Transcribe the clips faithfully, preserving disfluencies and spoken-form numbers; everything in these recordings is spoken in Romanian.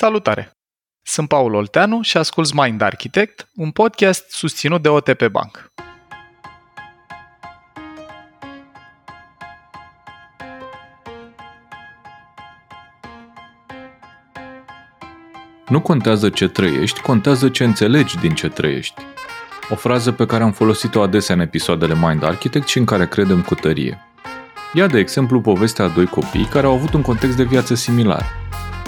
Salutare! Sunt Paul Olteanu și asculți Mind Architect, un podcast susținut de O T P Bank. Nu contează ce trăiești, contează ce înțelegi din ce trăiești. O frază pe care am folosit-o adesea în episoadele Mind Architect și în care credem cu tărie. Ia de exemplu povestea a doi copii care au avut un context de viață similar.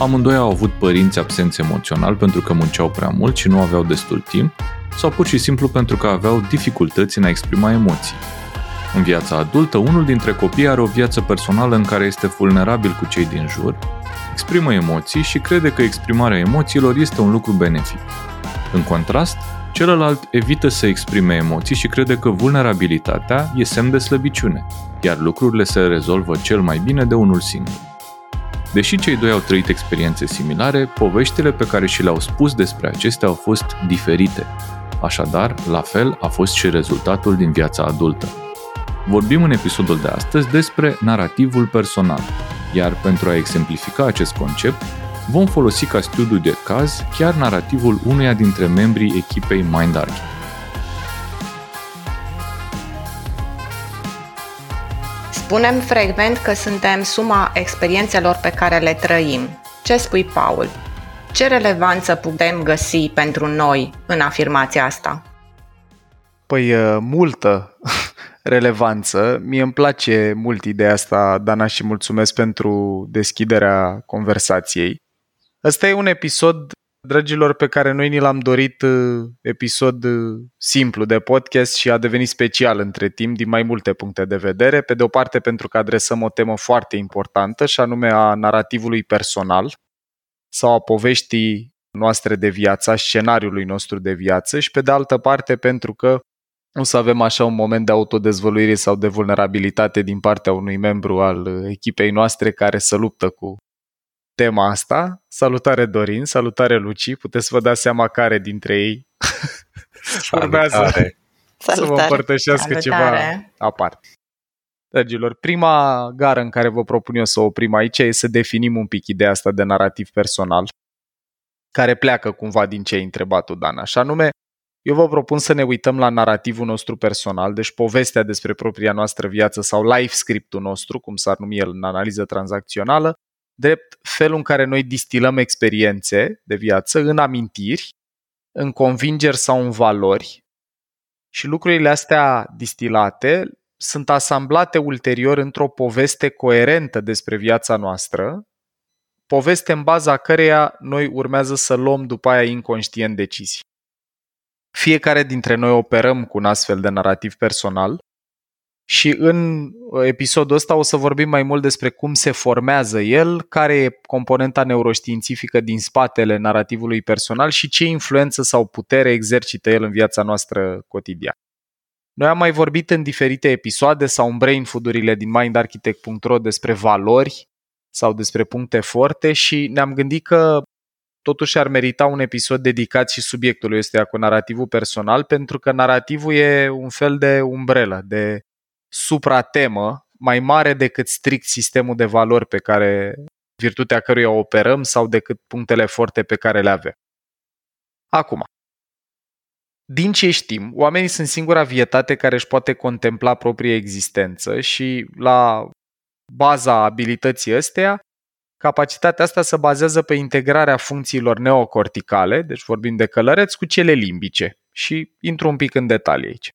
Amândoi au avut părinți absenți emoțional pentru că munceau prea mult și nu aveau destul timp, sau pur și simplu pentru că aveau dificultăți în a exprima emoții. În viața adultă, unul dintre copii are o viață personală în care este vulnerabil cu cei din jur, exprimă emoții și crede că exprimarea emoțiilor este un lucru benefic. În contrast, celălalt evită să exprime emoții și crede că vulnerabilitatea e semn de slăbiciune, iar lucrurile se rezolvă cel mai bine de unul singur. Deși cei doi au trăit experiențe similare, poveștile pe care și le-au spus despre acestea au fost diferite. Așadar, la fel a fost și rezultatul din viața adultă. Vorbim în episodul de astăzi despre narativul personal, iar pentru a exemplifica acest concept, vom folosi ca studiu de caz chiar narativul unuia dintre membrii echipei Mind Architect. Spunem frecvent că suntem suma experiențelor pe care le trăim. Ce spui, Paul? Ce relevanță putem găsi pentru noi în afirmația asta? Păi, multă relevanță. Mie îmi place mult ideea asta, Dana, și mulțumesc pentru deschiderea conversației. Ăsta e un episod, dragilor, pe care noi ni l-am dorit, episod simplu de podcast și a devenit special între timp din mai multe puncte de vedere. Pe de o parte pentru că adresăm o temă foarte importantă și anume a narativului personal sau a poveștii noastre de viață, a scenariului nostru de viață și pe de altă parte pentru că o să avem așa un moment de autodezvăluire sau de vulnerabilitate din partea unui membru al echipei noastre care se luptă cu tema asta. Salutare Dorin, salutare Luci, puteți să vă dați seama care dintre ei urmează să vă împărtășească ceva aparte. Dragilor, prima gară în care vă propun eu să o oprim aici e să definim un pic ideea asta de narativ personal, care pleacă cumva din ce ai întrebat tu, Dana, și anume, eu vă propun să ne uităm la narativul nostru personal, deci povestea despre propria noastră viață sau life script-ul nostru, cum s-ar numi el în analiză tranzacțională, drept felul în care noi distilăm experiențe de viață în amintiri, în convingeri sau în valori și lucrurile astea distilate sunt asamblate ulterior într-o poveste coerentă despre viața noastră, poveste în baza căreia noi urmează să luăm după aia inconștient decizii. Fiecare dintre noi operăm cu un astfel de narativ personal. Și în episodul ăsta o să vorbim mai mult despre cum se formează el, care e componenta neuroștiințifică din spatele narativului personal și ce influență sau putere exercită el în viața noastră cotidiană. Noi am mai vorbit în diferite episoade sau în brain food-urile din mind architect punct ro despre valori sau despre puncte forte și ne-am gândit că totuși ar merita un episod dedicat și subiectului ăsta cu narativul personal, pentru că narativul e un fel de umbrelă, de supratemă mai mare decât strict sistemul de valori pe care, virtutea căruia operăm sau decât punctele forte pe care le avem. Acum, din ce știm, oamenii sunt singura vietate care își poate contempla propria existență și la baza abilității ăsteia, capacitatea asta se bazează pe integrarea funcțiilor neocorticale, deci vorbim de călăreți, cu cele limbice și intru un pic în detalii aici.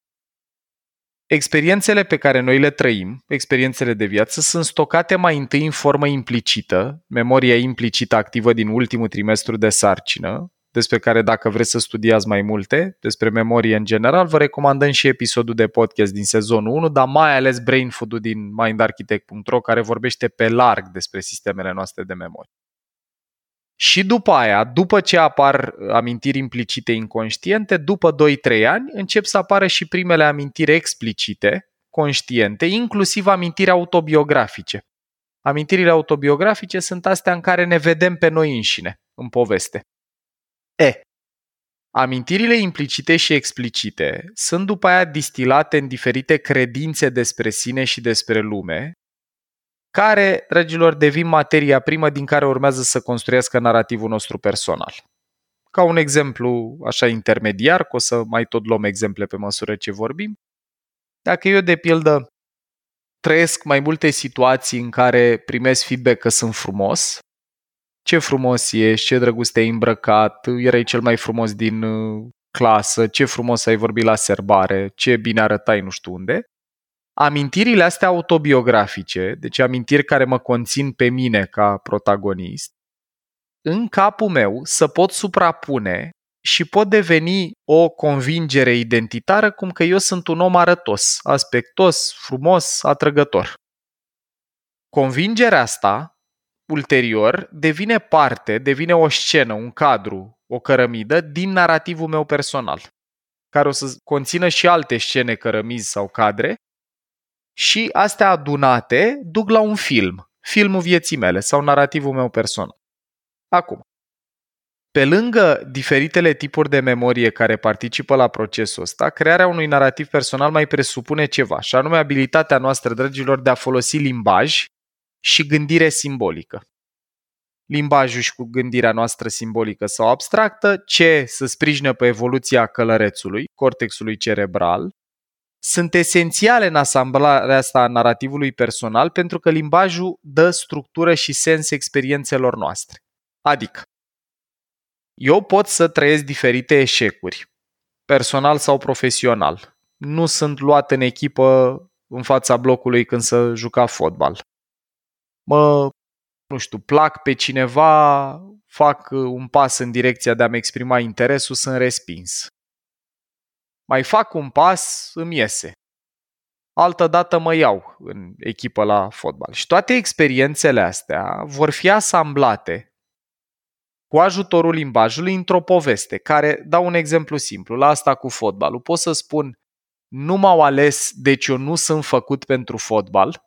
Experiențele pe care noi le trăim, experiențele de viață, sunt stocate mai întâi în formă implicită, memoria implicită activă din ultimul trimestru de sarcină, despre care dacă vreți să studiați mai multe, despre memorie în general, vă recomandăm și episodul de podcast din sezonul unu, dar mai ales brain food-ul din mind architect punct ro, care vorbește pe larg despre sistemele noastre de memorie. Și după aia, după ce apar amintiri implicite inconștiente, după doi trei ani încep să apară și primele amintiri explicite, conștiente, inclusiv amintiri autobiografice. Amintirile autobiografice sunt astea în care ne vedem pe noi înșine, în poveste. E. Amintirile implicite și explicite sunt după aia distilate în diferite credințe despre sine și despre lume, care, dragilor, devin materia primă din care urmează să construiască narativul nostru personal. Ca un exemplu așa intermediar, că o să mai tot luăm exemple pe măsură ce vorbim, dacă eu, de pildă, trăiesc mai multe situații în care primesc feedback că sunt frumos, ce frumos ești, ce drăguț te-ai îmbrăcat, erai cel mai frumos din clasă, ce frumos ai vorbit la serbare, ce bine arătai nu știu unde, amintirile astea autobiografice, deci amintiri care mă conțin pe mine ca protagonist, în capul meu să pot suprapune și pot deveni o convingere identitară cum că eu sunt un om arătos, aspectos, frumos, atrăgător. Convingerea asta, ulterior, devine parte, devine o scenă, un cadru, o cărămidă din narativul meu personal, care o să conțină și alte scene, cărămizi sau cadre, și astea adunate duc la un film, filmul vieții mele sau narativul meu personal. Acum, pe lângă diferitele tipuri de memorie care participă la procesul ăsta, crearea unui narativ personal mai presupune ceva, și anume abilitatea noastră, dragilor, de a folosi limbaj și gândire simbolică. Limbajul și cu gândirea noastră simbolică sau abstractă, ce se sprijină pe evoluția călărețului, cortexului cerebral, sunt esențiale în asamblarea asta a narativului personal pentru că limbajul dă structură și sens experiențelor noastre. Adică, eu pot să trăiesc diferite eșecuri, personal sau profesional. Nu sunt luat în echipă în fața blocului când se juca fotbal. Mă, nu știu, plac pe cineva, fac un pas în direcția de a-mi exprima interesul, sunt respins. Mai fac un pas, îmi iese. Altădată mă iau în echipă la fotbal. Și toate experiențele astea vor fi asamblate cu ajutorul limbajului într-o poveste, care, dau un exemplu simplu, la asta cu fotbalul, pot să spun, nu m-au ales, deci eu nu sunt făcut pentru fotbal.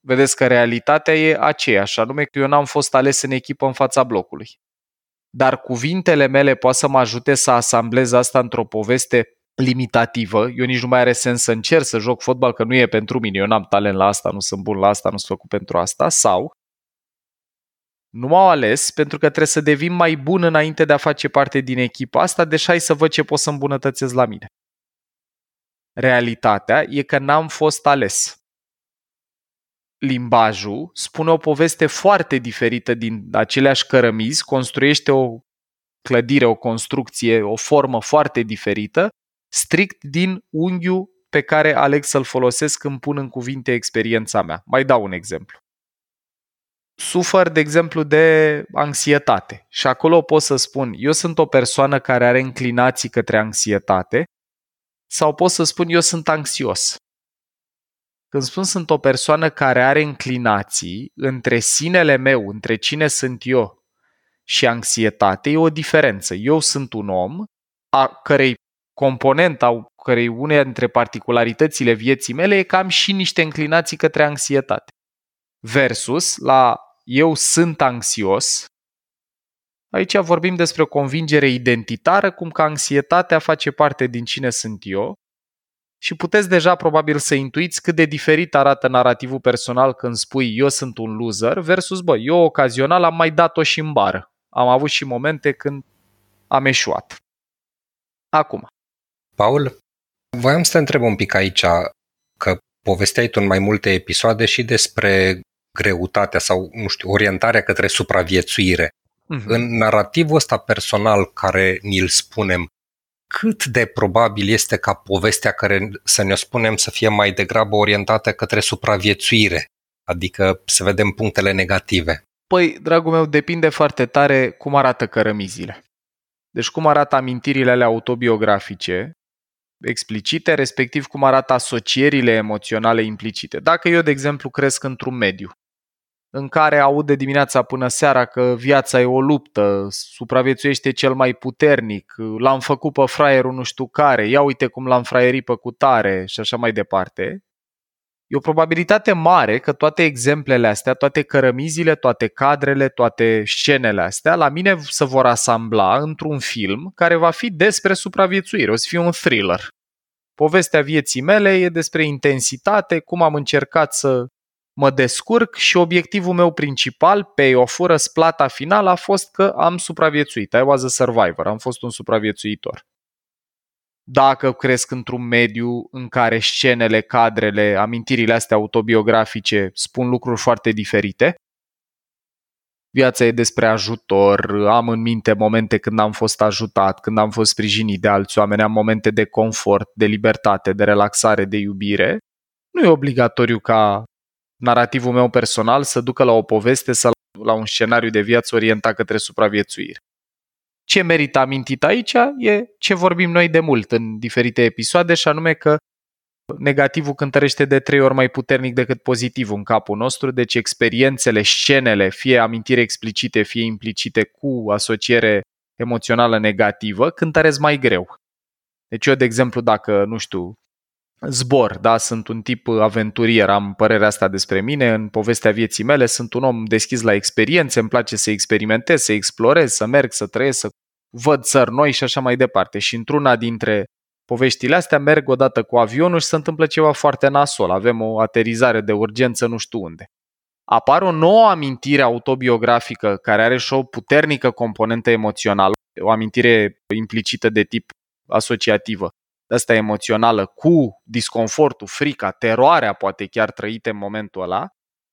Vedeți că realitatea e aceeași, anume că eu n-am fost ales în echipă în fața blocului. Dar cuvintele mele poate să mă ajute să asamblez asta într-o poveste limitativă. Eu nici nu mai are sens să încerc să joc fotbal, că nu e pentru mine, eu n-am talent la asta, nu sunt bun la asta, nu sunt făcut pentru asta. Sau nu m-au ales pentru că trebuie să devin mai bun înainte de a face parte din echipa asta, deci hai să văd ce pot să îmbunătățesc la mine. Realitatea e că n-am fost ales. Limbajul spune o poveste foarte diferită din aceleași cărămizi, construiește o clădire, o construcție, o formă foarte diferită, strict din unghiul pe care aleg să-l folosesc când pun în cuvinte experiența mea. Mai dau un exemplu. Sufăr, de exemplu, de anxietate și acolo pot să spun, eu sunt o persoană care are înclinații către anxietate sau pot să spun, eu sunt anxios. Când spun sunt o persoană care are înclinații între sinele meu, între cine sunt eu și anxietate, e o diferență. Eu sunt un om a cărei componentă, a cărei una dintre particularitățile vieții mele e că am și niște înclinații către anxietate. Versus la eu sunt anxios, aici vorbim despre o convingere identitară, cum că anxietatea face parte din cine sunt eu. Și puteți deja probabil să intuiți cât de diferit arată narativul personal când spui eu sunt un loser versus bă, eu ocazional am mai dat-o și în bară. Am avut și momente când am eșuat. Acum. Paul, voiam să te întreb un pic aici că povesteai tu în mai multe episoade și despre greutatea sau, nu știu, orientarea către supraviețuire. Mm-hmm. În narativul ăsta personal care ni-l spunem, cât de probabil este ca povestea care să ne-o spunem să fie mai degrabă orientată către supraviețuire, adică să vedem punctele negative? Păi, dragul meu, depinde foarte tare cum arată cărămizile. Deci cum arată amintirile alea autobiografice, explicite, respectiv cum arată asocierile emoționale implicite. Dacă eu, de exemplu, cresc într-un mediu în care aud de dimineața până seara că viața e o luptă, supraviețuiește cel mai puternic, l-am făcut pe fraierul nu știu care, ia uite cum l-am fraierit pe cutare și așa mai departe, e o probabilitate mare că toate exemplele astea, toate cărămizile, toate cadrele, toate scenele astea, la mine se vor asambla într-un film care va fi despre supraviețuire, o să fie un thriller. Povestea vieții mele e despre intensitate, cum am încercat să mă descurc și obiectivul meu principal, payoff-ul, răsplata finală, a fost că am supraviețuit. I was a survivor, am fost un supraviețuitor. Dacă cresc într-un mediu în care scenele, cadrele, amintirile astea autobiografice spun lucruri foarte diferite, viața e despre ajutor, am în minte momente când am fost ajutat, când am fost sprijinit de alți oameni, am momente de confort, de libertate, de relaxare, de iubire, nu e obligatoriu ca narativul meu personal să ducă la o poveste sau la un scenariu de viață orientat către supraviețuire. Ce merită amintit aici e ce vorbim noi de mult în diferite episoade, și anume că negativul cântărește de trei ori mai puternic decât pozitivul în capul nostru, deci experiențele, scenele, fie amintiri explicite, fie implicite cu asociere emoțională negativă, cântăresc mai greu. Deci eu, de exemplu, dacă, nu știu, zbor, da, sunt un tip aventurier, am părerea asta despre mine, în povestea vieții mele sunt un om deschis la experiențe, îmi place să experimentez, să explorez, să merg, să trăiesc, să văd țări noi și așa mai departe. Și într-una dintre poveștile astea merg odată cu avionul și se întâmplă ceva foarte nasol, avem o aterizare de urgență nu știu unde. Apare o nouă amintire autobiografică care are și o puternică componentă emoțională, o amintire implicită de tip asociativă, asta emoțională, cu disconfortul, frica, teroarea poate chiar trăite în momentul ăla,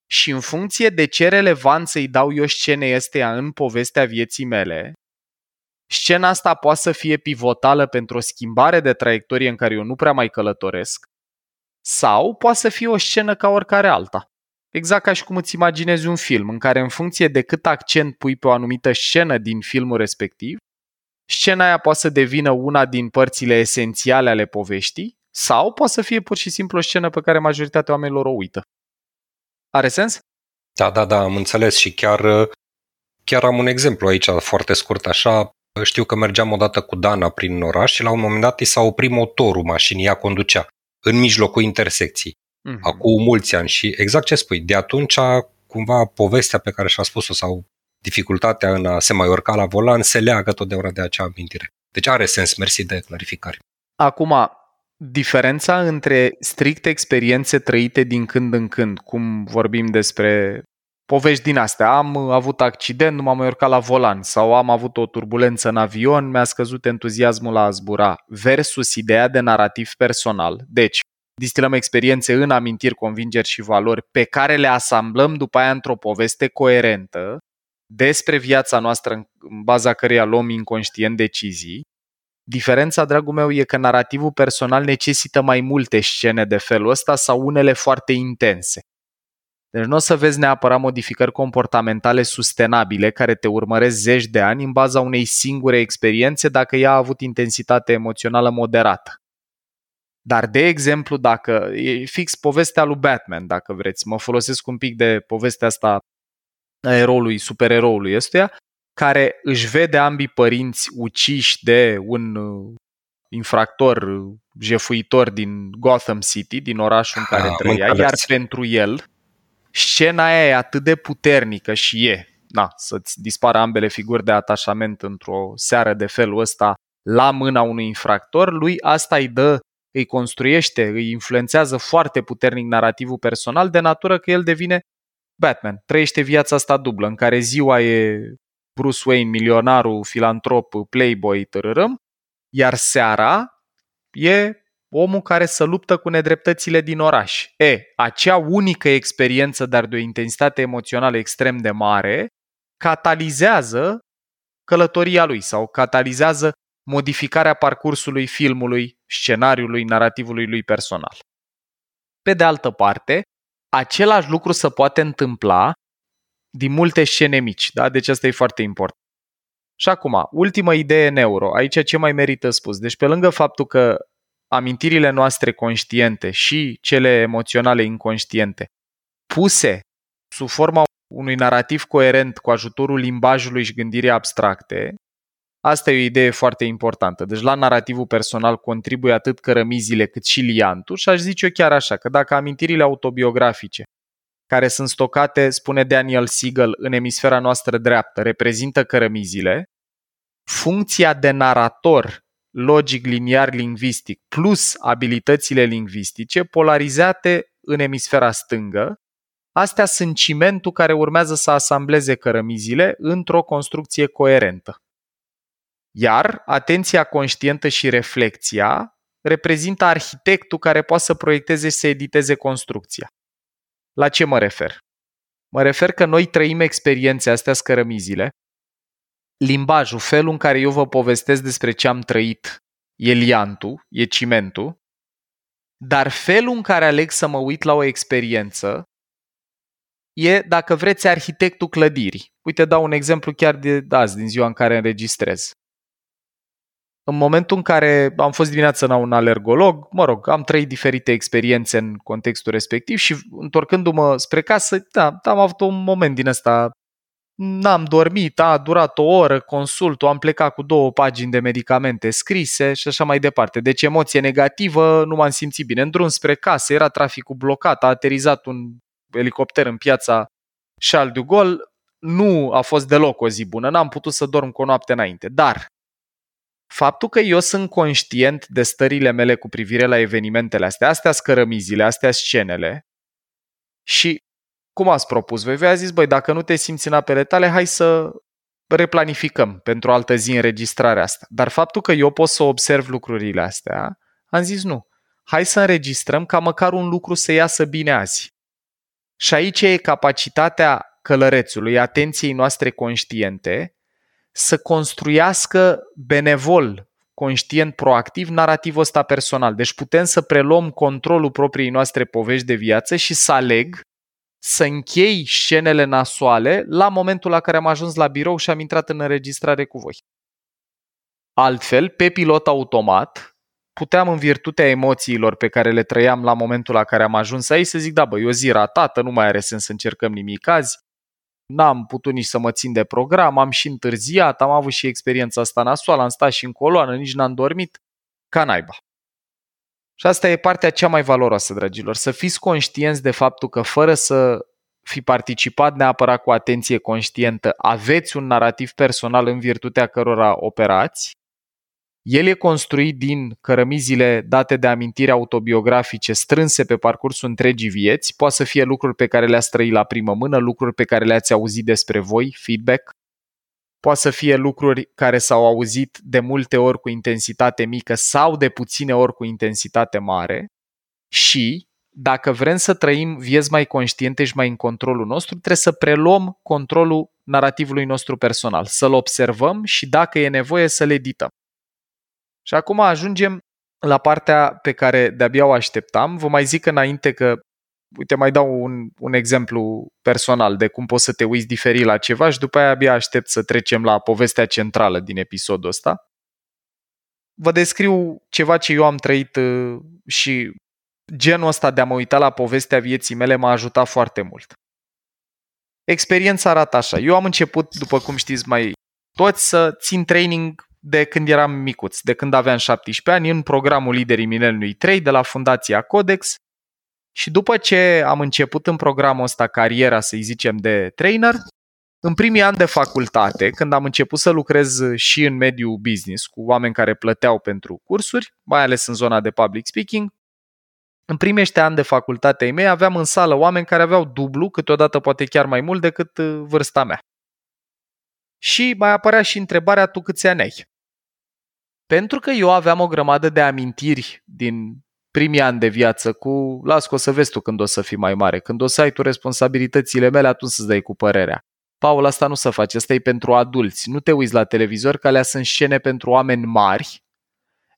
și în funcție de ce relevanță îi dau eu scenei astea în povestea vieții mele, scena asta poate să fie pivotală pentru o schimbare de traiectorie în care eu nu prea mai călătoresc, sau poate să fie o scenă ca oricare alta. Exact ca și cum îți imaginezi un film în care, în funcție de cât accent pui pe o anumită scenă din filmul respectiv, scena aia poate să devină una din părțile esențiale ale poveștii sau poate să fie pur și simplu o scenă pe care majoritatea oamenilor o uită. Are sens? Da, da, da, am înțeles și chiar, chiar am un exemplu aici foarte scurt așa. Știu că mergeam odată cu Dana prin oraș și la un moment dat i s-a oprit motorul mașinii, ea conducea în mijlocul intersecției, mm-hmm. acum mulți ani, și exact ce spui, de atunci cumva povestea pe care și-a spus-o sau dificultatea în a se mai urca la volan se leagă totdeauna de acea amintire. Deci are sens, mersi de clarificare. Acum, diferența între strict experiențe trăite din când în când, cum vorbim despre povești din astea, am avut accident, nu m-am mai urcat la volan, sau am avut o turbulență în avion, mi-a scăzut entuziasmul la a zbura, versus ideea de narativ personal. Deci, distilăm experiențe în amintiri, convingeri și valori pe care le asamblăm după aia într-o poveste coerentă despre viața noastră în baza căreia luăm inconștient decizii. Diferența, dragul meu, e că narativul personal necesită mai multe scene de felul ăsta sau unele foarte intense. Deci nu o să vezi neapărat modificări comportamentale sustenabile care te urmăresc zeci de ani în baza unei singure experiențe dacă ea a avut intensitate emoțională moderată. Dar, de exemplu, dacă e fix povestea lui Batman, dacă vreți, mă folosesc un pic de povestea asta a eroului, supereroului ăstuia, care își vede ambii părinți uciși de un infractor jefuitor din Gotham City, din orașul în care trăia, iar pentru el scena aia e atât de puternică și e, na, să-ți dispară ambele figuri de atașament într-o seară de felul ăsta la mâna unui infractor, lui asta îi dă, îi construiește, îi influențează foarte puternic narativul personal, de natură că el devine Batman, trăiește viața asta dublă, în care ziua e Bruce Wayne, milionarul, filantrop, playboy, tărărâm, iar seara e omul care se luptă cu nedreptățile din oraș. E, acea unică experiență, dar de o intensitate emoțională extrem de mare, catalizează călătoria lui sau catalizează modificarea parcursului filmului, scenariului, narativului lui personal. Pe de altă parte, același lucru se poate întâmpla din multe scene mici, da? Deci asta e foarte important. Și acum, ultima idee neuro, aici ce mai merită spus? Deci pe lângă faptul că amintirile noastre conștiente și cele emoționale inconștiente, puse sub forma unui narativ coerent cu ajutorul limbajului și gândirii abstracte, asta e o idee foarte importantă. Deci la narativul personal contribuie atât cărămizile cât și liantul, și aș zice eu chiar așa, că dacă amintirile autobiografice care sunt stocate, spune Daniel Siegel, în emisfera noastră dreaptă, reprezintă cărămizile, funcția de narator logic, liniar, lingvistic, plus abilitățile lingvistice polarizate în emisfera stângă Astea sunt cimentul care urmează să asambleze cărămizile într-o construcție coerentă. Iar atenția conștientă și reflexia reprezintă arhitectul care poate să proiecteze și să editeze construcția. La ce mă refer? Mă refer că noi trăim experiențe astea, scărămizile. Limbajul, felul în care eu vă povestesc despre ce am trăit, e liantul, e cimentul, dar felul în care aleg să mă uit la o experiență e, dacă vreți, arhitectul clădirii. Uite, dau un exemplu chiar de azi, din ziua în care înregistrez. În momentul în care am fost dimineața la un alergolog, mă rog, am trăit diferite experiențe în contextul respectiv și întorcându-mă spre casă, da, am avut un moment din ăsta, n-am dormit, a durat o oră consultul, am plecat cu două pagini de medicamente scrise și așa mai departe. Deci emoție negativă, nu m-am simțit bine. În drum spre casă, era traficul blocat, a aterizat un elicopter în piața Charles de Gaulle, nu a fost deloc o zi bună, n-am putut să dorm cu o noapte înainte, dar faptul că eu sunt conștient de stările mele cu privire la evenimentele astea, astea scărămizile, astea scenele și, cum ați propus voi, v-a zis, băi, dacă nu te simți în apele tale, hai să replanificăm pentru altă zi înregistrarea asta. Dar faptul că eu pot să observ lucrurile astea, am zis nu, hai să înregistrăm ca măcar un lucru să iasă bine azi. Și aici e capacitatea călărețului, atenției noastre conștiente, să construiască benevol, conștient, proactiv, narativul ăsta personal. Deci putem să preluăm controlul propriei noastre povești de viață și să aleg să închei scenele nasoale la momentul la care am ajuns la birou și am intrat în înregistrare cu voi. Altfel, pe pilot automat, puteam, în virtutea emoțiilor pe care le trăiam la momentul la care am ajuns aici, să zic, da, bă, e o zi ratată, nu mai are sens să încercăm nimic azi, n-am putut nici să mă țin de program, am și întârziat, am avut și experiența asta nasoală, am stat și în coloană, nici n-am dormit, ca naiba. Și asta e partea cea mai valoroasă, dragilor, să fiți conștienți de faptul că fără să fi participat neapărat cu atenție conștientă, aveți un narativ personal în virtutea cărora operați. El e construit din cărămizile date de amintiri autobiografice strânse pe parcursul întregii vieți. Poate să fie lucruri pe care le-ați trăit la primă mână, lucruri pe care le-ați auzit despre voi, feedback. Poate să fie lucruri care s-au auzit de multe ori cu intensitate mică sau de puține ori cu intensitate mare. Și dacă vrem să trăim vieți mai conștiente și mai în controlul nostru, trebuie să preluăm controlul narativului nostru personal, să-l observăm și, dacă e nevoie, să-l edităm. Și acum ajungem la partea pe care de-abia o așteptam. Vă mai zic înainte că, uite, mai dau un, un exemplu personal de cum poți să te uiți diferit la ceva și după aia abia aștept să trecem la povestea centrală din episodul ăsta. Vă descriu ceva ce eu am trăit și genul ăsta de a mă uita la povestea vieții mele m-a ajutat foarte mult. Experiența arată așa. Eu am început, după cum știți mai toți, să țin training de când eram micuț, de când aveam șaptesprezece ani, în programul Liderii Mileniului trei de la Fundația Codex. Și după ce am început în programul ăsta cariera, să-i zicem, de trainer, în primii ani de facultate, când am început să lucrez și în mediul business cu oameni care plăteau pentru cursuri, mai ales în zona de public speaking, în primii ăștia ani de facultate ai mei aveam în sală oameni care aveau dublu, câteodată poate chiar mai mult decât vârsta mea. Și mai apărea și întrebarea, tu câți ani ai? Pentru că eu aveam o grămadă de amintiri din primii ani de viață cu, las că o să vezi tu când o să fii mai mare, când o să ai tu responsabilitățile mele, atunci să-ți dai cu părerea. Paul, asta nu se face, asta e pentru adulți, nu te uiți la televizor, că alea sunt scene pentru oameni mari.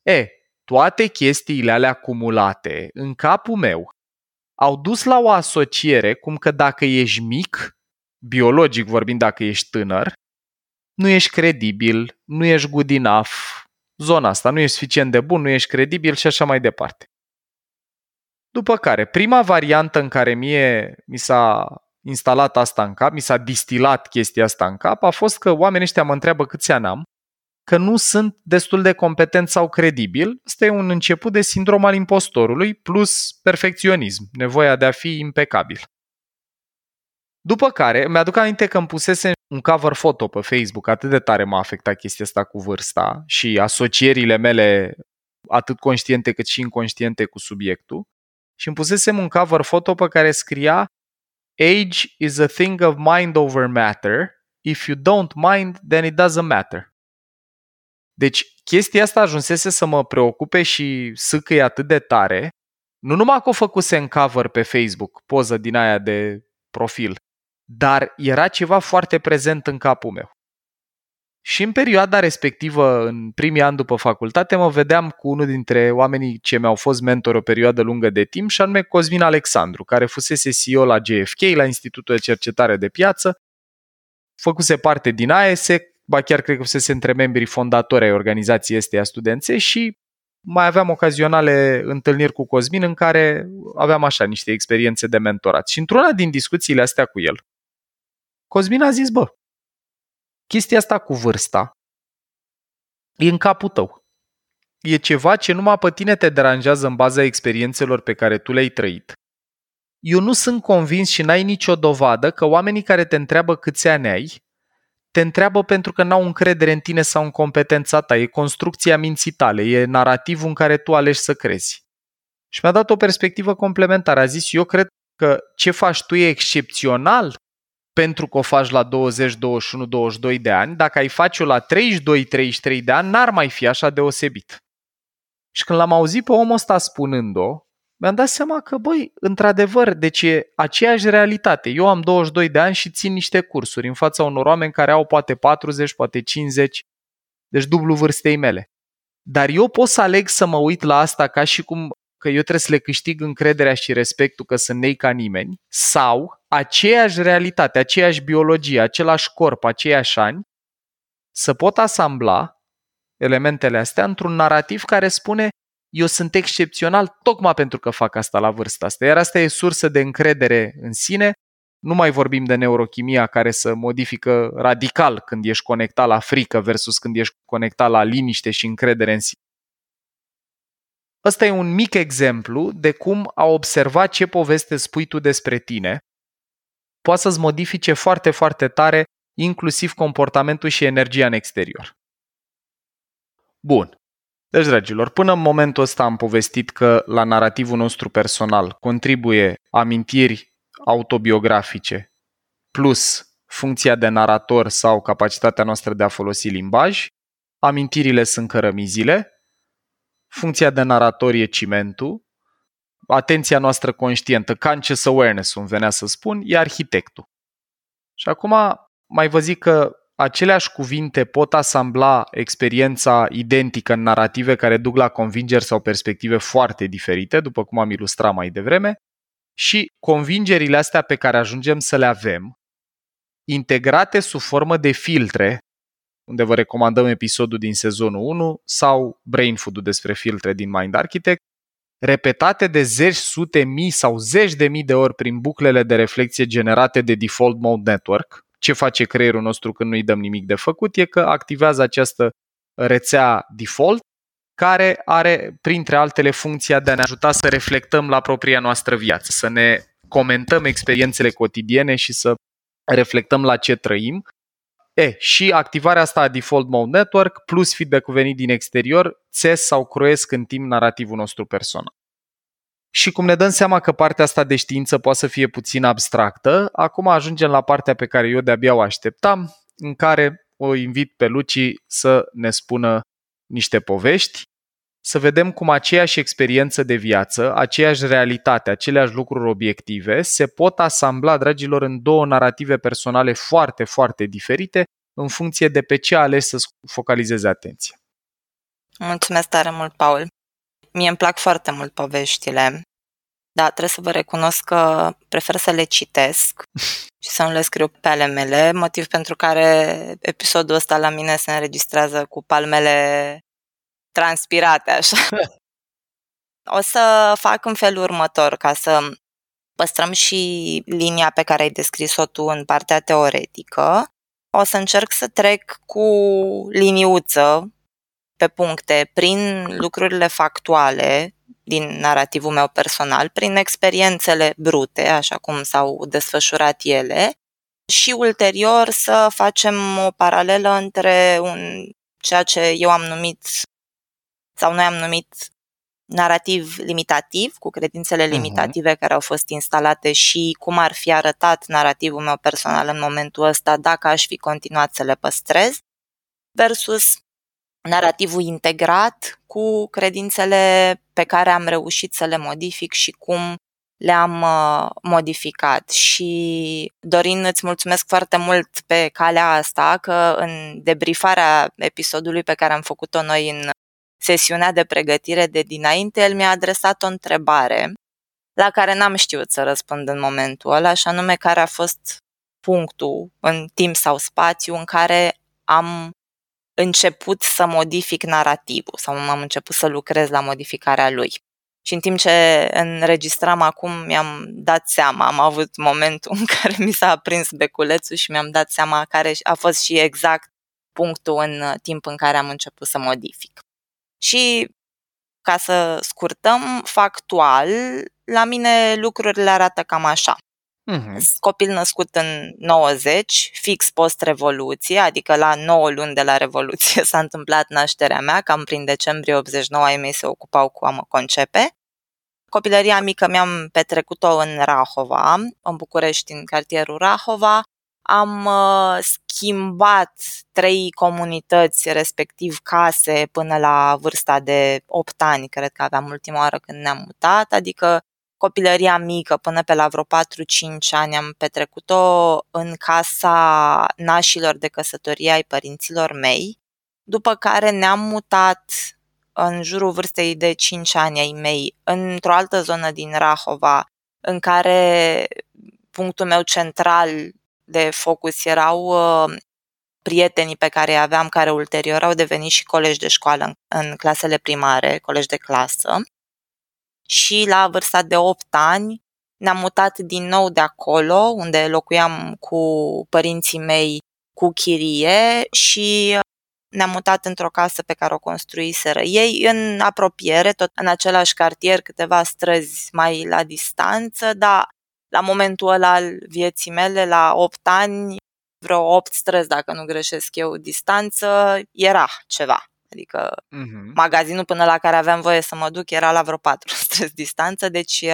E, toate chestiile alea acumulate în capul meu au dus la o asociere cum că dacă ești mic, biologic vorbind, dacă ești tânăr, nu ești credibil, nu ești good enough, zona asta, nu ești suficient de bun, nu ești credibil și așa mai departe. După care, prima variantă în care mie mi s-a instalat asta în cap, mi s-a distilat chestia asta în cap, a fost că oamenii ăștia mă întreabă câți ani am, că nu sunt destul de competent sau credibil. Asta e un început de sindrom al impostorului plus perfecționism, nevoia de a fi impecabil. După care, mi-aduc aminte că îmi pusese un cover foto pe Facebook, atât de tare m-a afectat chestia asta cu vârsta și asocierile mele, atât conștiente cât și inconștiente, cu subiectul. Și îmi pusesem un cover foto pe care scria Age is a thing of mind over matter. If you don't mind, then it doesn't matter. Deci chestia asta ajunsese să mă preocupe și sâcâi atât de tare. Nu numai că o făcuse în cover pe Facebook, poză din aia de profil, dar era ceva foarte prezent în capul meu. Și în perioada respectivă, în primii ani după facultate, mă vedeam cu unul dintre oamenii ce mi-au fost mentori o perioadă lungă de timp, și anume Cosmin Alexandru, care fusese C E O la G F K, la Institutul de Cercetare de Piață, făcuse parte din A I E S E C, ba chiar cred că fusese între membrii fondatori ai organizației esteia studențe, și mai aveam ocazionale întâlniri cu Cosmin în care aveam așa niște experiențe de mentorat. Și într-una din discuțiile astea cu el, Cosmin a zis, bă, chestia asta cu vârsta e în capul tău. E ceva ce numai pe tine te deranjează în baza experiențelor pe care tu le-ai trăit. Eu nu sunt convins și n-ai nicio dovadă că oamenii care te întreabă câți ani ai, te întreabă pentru că n-au încredere în tine sau în competența ta. E construcția minții tale, e narativul în care tu alegi să crezi. Și mi-a dat o perspectivă complementară. A zis, eu cred că ce faci tu e excepțional pentru că o faci la douăzeci, douăzeci și unu, douăzeci și doi de ani. Dacă ai face-o la treizeci și doi, treizeci și trei de ani, n-ar mai fi așa deosebit. Și când l-am auzit pe omul ăsta spunând-o, mi-am dat seama că, băi, într-adevăr, deci e aceeași realitate. Eu am douăzeci și doi de ani și țin niște cursuri în fața unor oameni care au poate patruzeci, poate cincizeci, deci dublu vârstei mele. Dar eu pot să aleg să mă uit la asta ca și cum că eu trebuie să le câștig încrederea și respectul că sunt nei ca nimeni, sau aceeași realitate, aceeași biologie, același corp, aceiași ani, să pot asambla elementele astea într-un narativ care spune eu sunt excepțional tocmai pentru că fac asta la vârsta asta. Iar asta e sursă de încredere în sine. Nu mai vorbim de neurochimia care se modifică radical când ești conectat la frică versus când ești conectat la liniște și încredere în sine. Ăsta e un mic exemplu de cum a observa ce poveste spui tu despre tine poate să-ți modifice foarte, foarte tare inclusiv comportamentul și energia în exterior. Bun. Deci, dragilor, până în momentul ăsta am povestit că la narativul nostru personal contribuie amintiri autobiografice plus funcția de narator sau capacitatea noastră de a folosi limbaj. Amintirile sunt cărămizile, funcția de narator e cimentul, atenția noastră conștientă, conscious awareness-ul îmi venea să spun, e arhitectul. Și acum mai vă zic că aceleași cuvinte pot asambla experiența identică în narative care duc la convingeri sau perspective foarte diferite, după cum am ilustrat mai devreme, și convingerile astea pe care ajungem să le avem, integrate sub formă de filtre, unde vă recomandăm episodul din sezonul unu sau Brain Food-ul despre filtre din Mind Architect, repetate de zeci, sute, mii sau zeci de mii de ori prin buclele de reflexie generate de Default Mode Network. Ce face creierul nostru când nu-i dăm nimic de făcut e că activează această rețea default care are, printre altele, funcția de a ne ajuta să reflectăm la propria noastră viață, să ne comentăm experiențele cotidiene și să reflectăm la ce trăim. E, și activarea asta a Default Mode Network plus feedback-ul venit din exterior țes sau croiesc în timp narativul nostru personal. Și cum ne dăm seama că partea asta de știință poate să fie puțin abstractă, acum ajungem la partea pe care eu de-abia o așteptam, în care o invit pe Luci să ne spună niște povești, să vedem cum aceeași experiență de viață, aceeași realitate, aceleași lucruri obiective se pot asambla, dragilor, în două narative personale foarte, foarte diferite în funcție de pe ce alegi să focalizeze atenția. Mulțumesc tare mult, Paul! Mie îmi plac foarte mult poveștile, dar trebuie să vă recunosc că prefer să le citesc și să nu le scriu pe ale mele, motiv pentru care episodul ăsta la mine se înregistrează cu palmele transpirate, așa. O să fac în felul următor, ca să păstrăm și linia pe care ai descris-o tu în partea teoretică. O să încerc să trec cu liniuță, pe puncte, prin lucrurile factuale din narativul meu personal, prin experiențele brute, așa cum s-au desfășurat ele, și ulterior să facem o paralelă între un, ceea ce eu am numit, sau noi am numit narativ limitativ, cu credințele limitative uh-huh. care au fost instalate și cum ar fi arătat narativul meu personal în momentul ăsta dacă aș fi continuat să le păstrez, versus narativul integrat cu credințele pe care am reușit să le modific și cum le-am uh, modificat. Și Dorin, îți mulțumesc foarte mult pe calea asta că în debriefarea episodului pe care am făcut-o noi în sesiunea de pregătire de dinainte, el mi-a adresat o întrebare la care n-am știut să răspund în momentul ăla, și anume care a fost punctul în timp sau spațiu în care am început să modific narativul sau am început să lucrez la modificarea lui. Și în timp ce înregistram acum mi-am dat seama, am avut momentul în care mi s-a aprins beculețul și mi-am dat seama care a fost și exact punctul în timp în care am început să modific. Și, ca să scurtăm, factual, la mine lucrurile arată cam așa. Mm-hmm. Copil născut în nouăzeci, fix post-revoluție, adică la nouă luni de la Revoluție s-a întâmplat nașterea mea, cam prin decembrie optzeci și nouă ai mei se ocupau cu a mă concepe. Copilăria mică mi-am petrecut-o în Rahova, în București, în cartierul Rahova. Am schimbat trei comunități, respectiv case, până la vârsta de opt ani, cred că aveam ultima oară când ne-am mutat, adică copilăria mică până pe la vreo patru-cinci ani am petrecut-o în casa nașilor de căsătorie ai părinților mei, după care ne-am mutat în jurul vârstei de cinci ani ai mei într-o altă zonă din Rahova, în care punctul meu central de focus erau uh, prietenii pe care îi aveam, care ulterior au devenit și colegi de școală în, în clasele primare, colegi de clasă. Și la vârsta de opt ani ne-am mutat din nou de acolo, unde locuiam cu părinții mei cu chirie, și ne-am mutat într-o casă pe care o construiseră ei în apropiere, tot în același cartier, câteva străzi mai la distanță, dar la momentul ăla al vieții mele, la opt ani, vreo opt străzi, dacă nu greșesc eu, distanță, era ceva. Adică uh-huh. magazinul până la care aveam voie să mă duc era la vreo patru străzi distanță, deci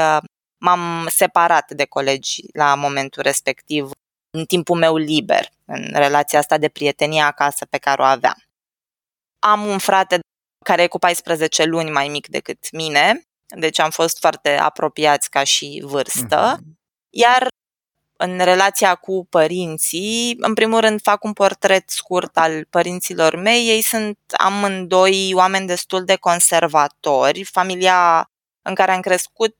m-am separat de colegi la momentul respectiv, în timpul meu liber, în relația asta de prietenie acasă pe care o aveam. Am un frate care e cu paisprezece luni mai mic decât mine, deci am fost foarte apropiați ca și vârstă, uh-huh. iar în relația cu părinții, în primul rând fac un portret scurt al părinților mei. Ei sunt amândoi oameni destul de conservatori. Familia în care am crescut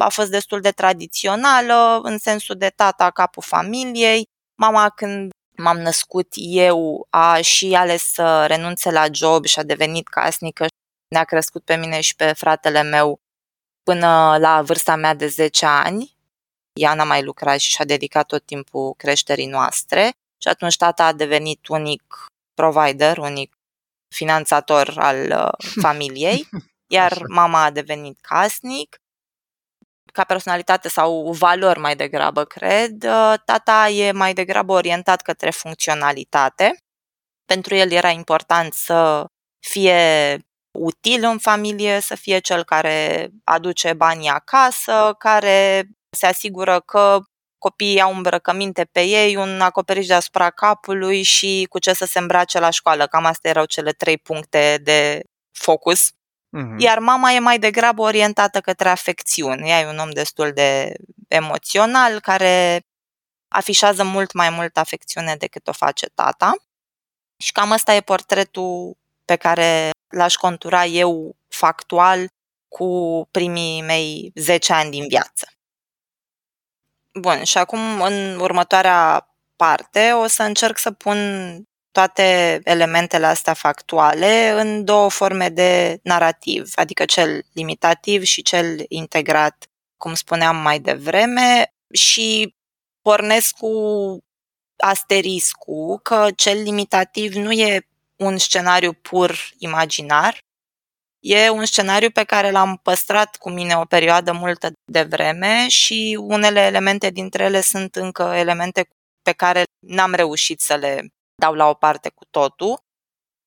a fost destul de tradițională, în sensul de tata capul familiei. Mama, când m-am născut eu, a și ales să renunțe la job și a devenit casnică. Ne-a crescut pe mine și pe fratele meu până la vârsta mea de zece ani. Ea n-a mai lucrat și și-a dedicat tot timpul creșterii noastre, și atunci tata a devenit unic provider, unic finanțator al familiei, iar mama a devenit casnic. Ca personalitate sau valori mai degrabă, cred, tata e mai degrabă orientat către funcționalitate. Pentru el era important să fie util în familie, să fie cel care aduce banii acasă, care se asigură că copiii au îmbrăcăminte pe ei, un acoperiș deasupra capului și cu ce să se îmbrace la școală. Cam astea erau cele trei puncte de focus. Uh-huh. Iar mama e mai degrabă orientată către afecțiuni. Ea e un om destul de emoțional, care afișează mult mai mult afecțiune decât o face tata. Și cam ăsta e portretul pe care l-aș contura eu factual cu primii mei zece ani din viață. Bun, și acum în următoarea parte o să încerc să pun toate elementele astea factuale în două forme de narativ, adică cel limitativ și cel integrat, cum spuneam mai devreme, și pornesc cu asteriscul că cel limitativ nu e un scenariu pur imaginar, e un scenariu pe care l-am păstrat cu mine o perioadă multă de vreme și unele elemente dintre ele sunt încă elemente pe care n-am reușit să le dau la o parte cu totul,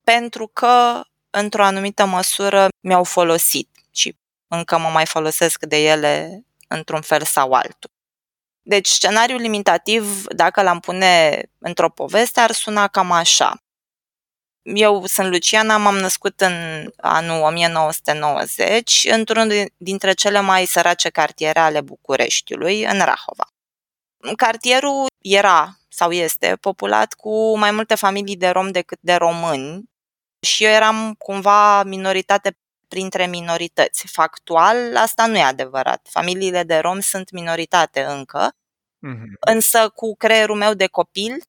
pentru că, într-o anumită măsură, mi-au folosit și încă mă mai folosesc de ele într-un fel sau altul. Deci scenariul limitativ, dacă l-am pune într-o poveste, ar suna cam așa. Eu sunt Luciana, m-am născut în anul nouăsprezece nouăzeci, într-unul dintre cele mai sărace cartiere ale Bucureștiului, în Rahova. Cartierul era sau este populat cu mai multe familii de romi decât de români și eu eram cumva minoritate printre minorități. Factual, asta nu e adevărat. Familiile de romi sunt minoritate încă, mm-hmm. însă cu creierul meu de copil,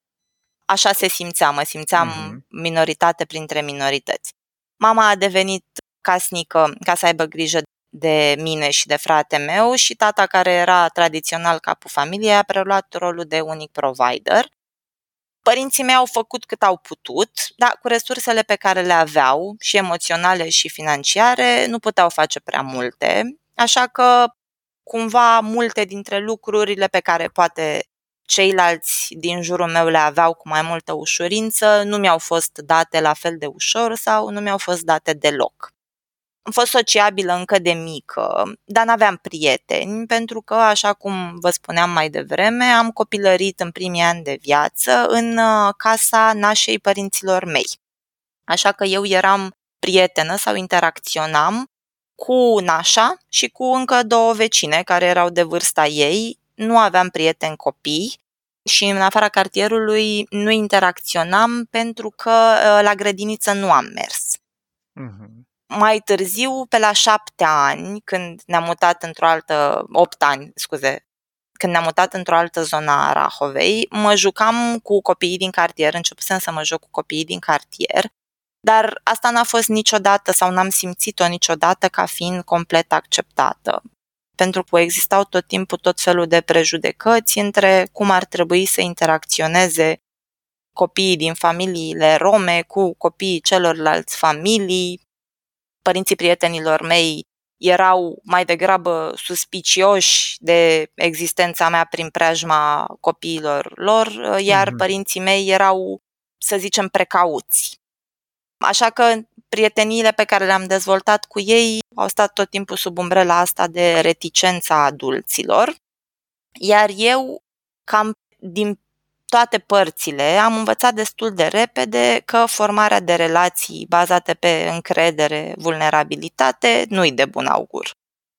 așa se simțea, mă simțeam mm-hmm. minoritate printre minorități. Mama a devenit casnică ca să aibă grijă de mine și de fratele meu și tata, care era tradițional capul familiei, a preluat rolul de unic provider. Părinții mei au făcut cât au putut, dar cu resursele pe care le aveau, și emoționale și financiare, nu puteau face prea multe, așa că cumva multe dintre lucrurile pe care poate ceilalți din jurul meu le aveau cu mai multă ușurință, nu mi-au fost date la fel de ușor sau nu mi-au fost date deloc. Am fost sociabilă încă de mică, dar n-aveam prieteni, pentru că, așa cum vă spuneam mai devreme, am copilărit în primii ani de viață în casa nașei părinților mei. Așa că eu eram prietenă sau interacționam cu nașa și cu încă două vecine care erau de vârsta ei. Nu aveam prieteni copii și în afara cartierului nu interacționam pentru că la grădiniță nu am mers. Mhm. Mai târziu, pe la șapte ani, când ne-am mutat într-o altă, opt ani, scuze, când ne-am mutat într-o altă zonă a Rahovei, mă jucam cu copiii din cartier, începusem să mă joc cu copiii din cartier, dar asta n-a fost niciodată sau n-am simțit-o niciodată ca fiind complet acceptată. Pentru că existau tot timpul tot felul de prejudecăți între cum ar trebui să interacționeze copiii din familiile rome cu copiii celorlalți familii. Părinții prietenilor mei erau mai degrabă suspicioși de existența mea prin preajma copiilor lor, iar mm-hmm. părinții mei erau, să zicem, precauți. Așa că prieteniile pe care le-am dezvoltat cu ei au stat tot timpul sub umbrela asta de reticența adulților, iar eu, cam din toate părțile, am învățat destul de repede că formarea de relații bazate pe încredere, vulnerabilitate, nu-i de bun augur.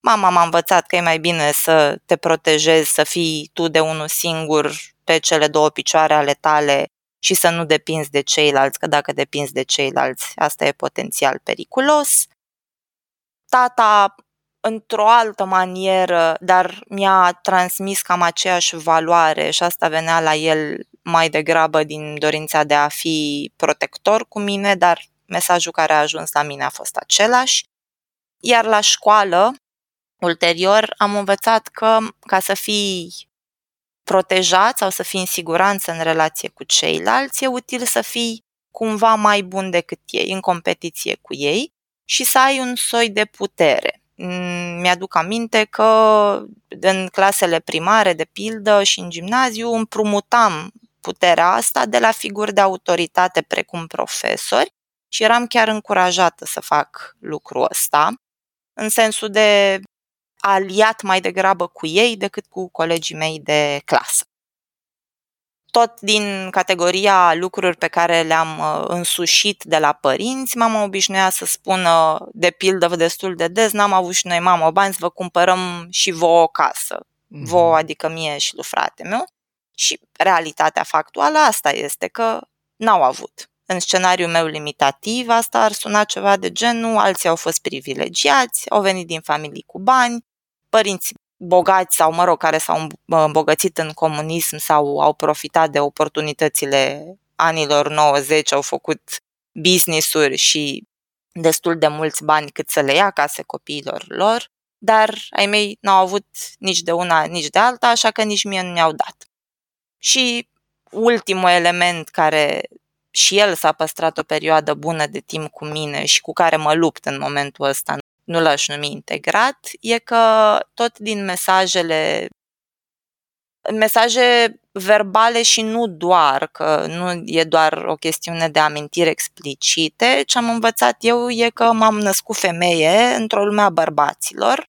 Mama m-a învățat că e mai bine să te protejezi, să fii tu de unul singur pe cele două picioare ale tale și să nu depinzi de ceilalți, că dacă depinzi de ceilalți, asta e potențial periculos. Tata, într-o altă manieră, dar mi-a transmis cam aceeași valoare și asta venea la el mai degrabă din dorința de a fi protector cu mine, dar mesajul care a ajuns la mine a fost același. Iar la școală, ulterior, am învățat că ca să fii protejat sau să fii în siguranță în relație cu ceilalți, e util să fii cumva mai bun decât ei, în competiție cu ei și să ai un soi de putere. Mi-aduc aminte că în clasele primare, de pildă, și în gimnaziu împrumutam puterea asta de la figuri de autoritate precum profesori și eram chiar încurajată să fac lucrul ăsta, în sensul de aliat mai degrabă cu ei decât cu colegii mei de clasă. Tot din categoria lucruri pe care le-am însușit de la părinți, mama obișnuia să spună, de pildă, destul de des, n-am avut și noi, mamă, bani să vă cumpărăm și vouă o casă. Mm-hmm. Vouă, adică mie și lui fratele meu. Și realitatea factuală asta este că n-au avut. În scenariul meu limitativ, asta ar suna ceva de genul, alții au fost privilegiați, au venit din familii cu bani, părinții bogați sau, mă rog, care s-au îmbogățit în comunism sau au profitat de oportunitățile anilor nouăzeci, au făcut business-uri și destul de mulți bani cât să le ia case copiilor lor, dar ai mei n-au avut nici de una, nici de alta, așa că nici mie nu mi-au dat. Și ultimul element care și el s-a păstrat o perioadă bună de timp cu mine și cu care mă lupt în momentul ăsta, nu l-aș numi integrat, e că tot din mesajele mesaje verbale și nu doar, că nu e doar o chestiune de amintiri explicite. Ce am învățat eu e că m-am născut femeie într-o lume a bărbaților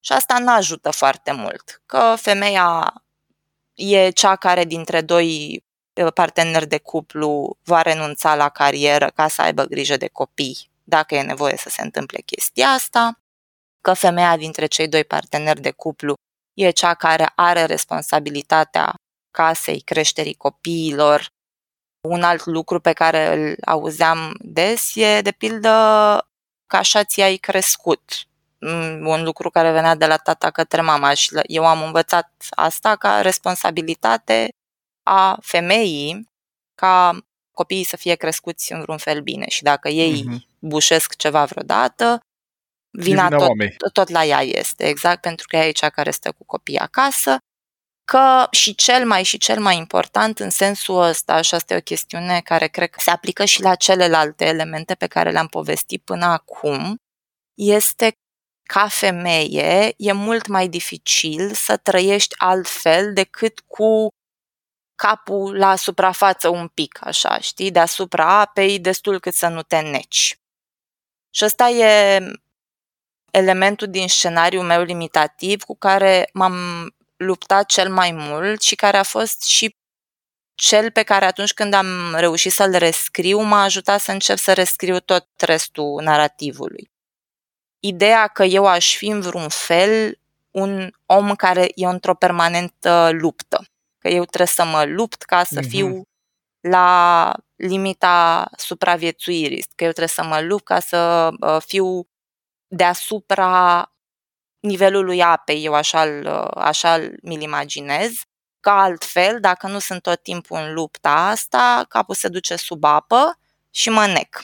și asta n-ajută foarte mult, că femeia e cea care dintre doi parteneri de cuplu va renunța la carieră ca să aibă grijă de copii, dacă e nevoie să se întâmple chestia asta, că femeia dintre cei doi parteneri de cuplu e cea care are responsabilitatea casei, creșterii copiilor. Un alt lucru pe care îl auzeam des e, de pildă, că așa ți-ai crescut. Un lucru care venea de la tata către mama și eu am învățat asta ca responsabilitate a femeii, ca copiii să fie crescuți în vreun fel bine și dacă ei mm-hmm. bușesc ceva vreodată, vina tot, tot la ea este, exact, pentru că ea e cea care stă cu copiii acasă, că și cel mai și cel mai important în sensul ăsta, și asta e o chestiune care cred că se aplică și la celelalte elemente pe care le-am povestit până acum, este ca femeie e mult mai dificil să trăiești altfel decât cu capul la suprafață un pic, așa, știi, deasupra apei, destul cât să nu te neci. Și ăsta e elementul din scenariul meu limitativ cu care m-am luptat cel mai mult și care a fost și cel pe care atunci când am reușit să-l rescriu m-a ajutat să încep să rescriu tot restul narativului. Ideea că eu aș fi în vreun fel un om care e într-o permanentă luptă, că eu trebuie să mă lupt ca să mm-hmm. fiu la limita supraviețuirii, că eu trebuie să mă lupt ca să fiu deasupra nivelului apei, eu așa-l, așa-l mi-l imaginez, că altfel, dacă nu sunt tot timpul în lupta asta, capul se duce sub apă și mă nec.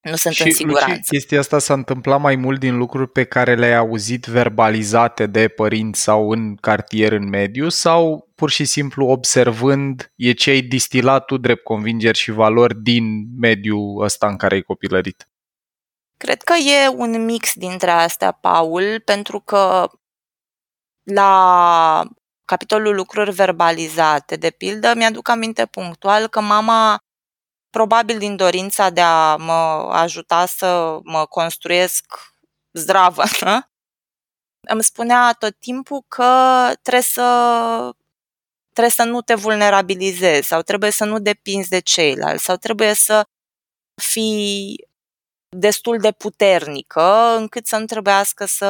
Nu sunt și, în siguranță. Luci, chestia asta s-a întâmplat mai mult din lucruri pe care le-ai auzit verbalizate de părinți sau în cartier, în mediu, sau pur și simplu observând e ce ai distilat tu drept convingeri și valori din mediul ăsta în care ai copilărit? Cred că e un mix dintre astea, Paul, pentru că la capitolul lucruri verbalizate, de pildă, mi-aduc aminte punctual că mama, probabil din dorința de a mă ajuta să mă construiesc zdravă, nă? Îmi spunea tot timpul că trebuie să, trebuie să nu te vulnerabilizezi sau trebuie să nu depinzi de ceilalți sau trebuie să fii destul de puternică încât să nu trebuiască să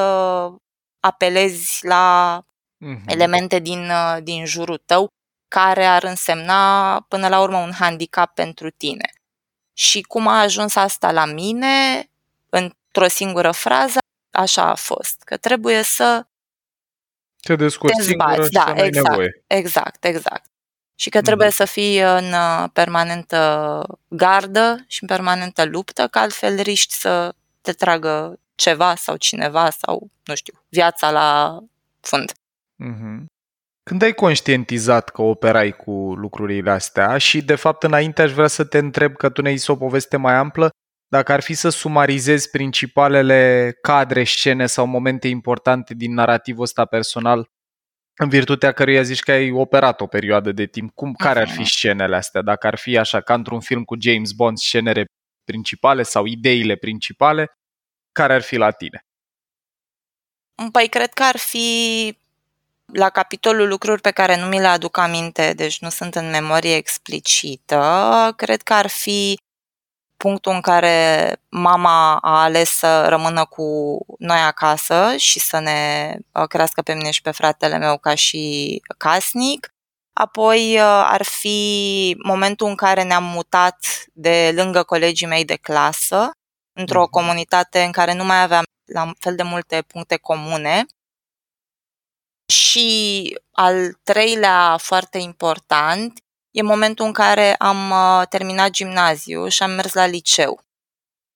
apelezi la mm-hmm. elemente din, din jurul tău care ar însemna până la urmă un handicap pentru tine. Și cum a ajuns asta la mine, într-o singură frază, așa a fost, că trebuie să te descurci singură și da, să n-ai exact, nevoie. Exact, exact. Și că trebuie mm. să fii în permanentă gardă și în permanentă luptă, că altfel riști să te tragă ceva sau cineva sau, nu știu, viața la fund. Mhm. Când ai conștientizat că operai cu lucrurile astea și, de fapt, înainte aș vrea să te întreb, că tu ne-ai zis o poveste mai amplă, dacă ar fi să sumarizezi principalele cadre, scene sau momente importante din narativul ăsta personal, în virtutea căruia zici că ai operat o perioadă de timp, cum, care ar fi scenele astea? Dacă ar fi așa, ca într-un film cu James Bond, scenele principale sau ideile principale, care ar fi la tine? Păi cred că ar fi la capitolul lucruri pe care nu mi le aduc aminte, deci nu sunt în memorie explicită, cred că ar fi punctul în care mama a ales să rămână cu noi acasă și să ne crească pe mine și pe fratele meu ca și casnic. Apoi ar fi momentul în care ne-am mutat de lângă colegii mei de clasă, într-o comunitate în care nu mai aveam la fel de multe puncte comune. Și al treilea, foarte important, e momentul în care am terminat gimnaziu și am mers la liceu.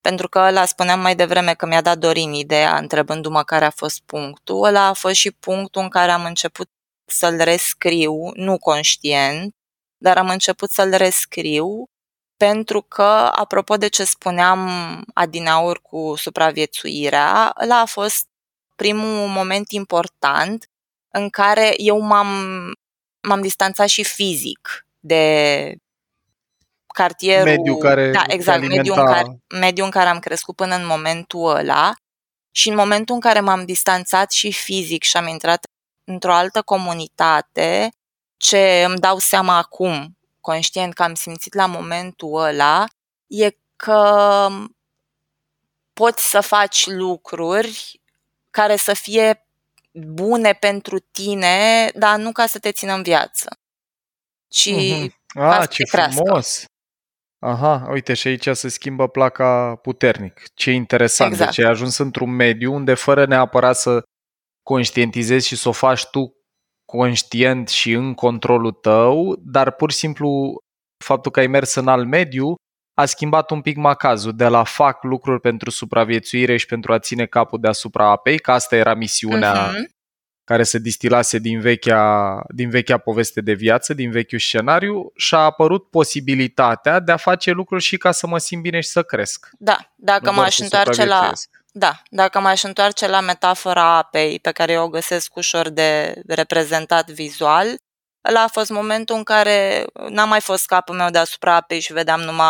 Pentru că ăla, spuneam mai devreme că mi-a dat Dorin ideea, întrebându-mă care a fost punctul, ăla a fost și punctul în care am început să-l rescriu, nu conștient, dar am început să-l rescriu, pentru că, apropo de ce spuneam adinauri cu supraviețuirea, ăla a fost primul moment important în care eu m-am m-am distanțat și fizic de cartierul, mediul care da, exact, mediul în care, mediul în care am crescut până în momentul ăla. Și în momentul în care m-am distanțat și fizic și am intrat într-o altă comunitate, ce îmi dau seama acum, conștient că am simțit la momentul ăla, e că poți să faci lucruri care să fie bune pentru tine, dar nu ca să te țină în viață. Și mm-hmm. ah, ce frumos! Aha, uite, și aici se schimbă placa puternic. Ce interesant, exact. Deci ai ajuns într-un mediu unde fără neapărat să conștientizezi și să o faci tu conștient și în controlul tău, dar pur și simplu faptul că ai mers în alt mediu a schimbat un pic macazul de la fac lucruri pentru supraviețuire și pentru a ține capul deasupra apei, că asta era misiunea uh-huh. care se distilase din vechea, din vechea poveste de viață, din vechiul scenariu, și a apărut posibilitatea de a face lucruri și ca să mă simt bine și să cresc. Da, dacă m-aș întoarce la, da, dacă m-aș întoarce la metafora apei, pe care eu o găsesc ușor de reprezentat vizual, ăla a fost momentul în care n-a mai fost capul meu deasupra apei și vedeam numai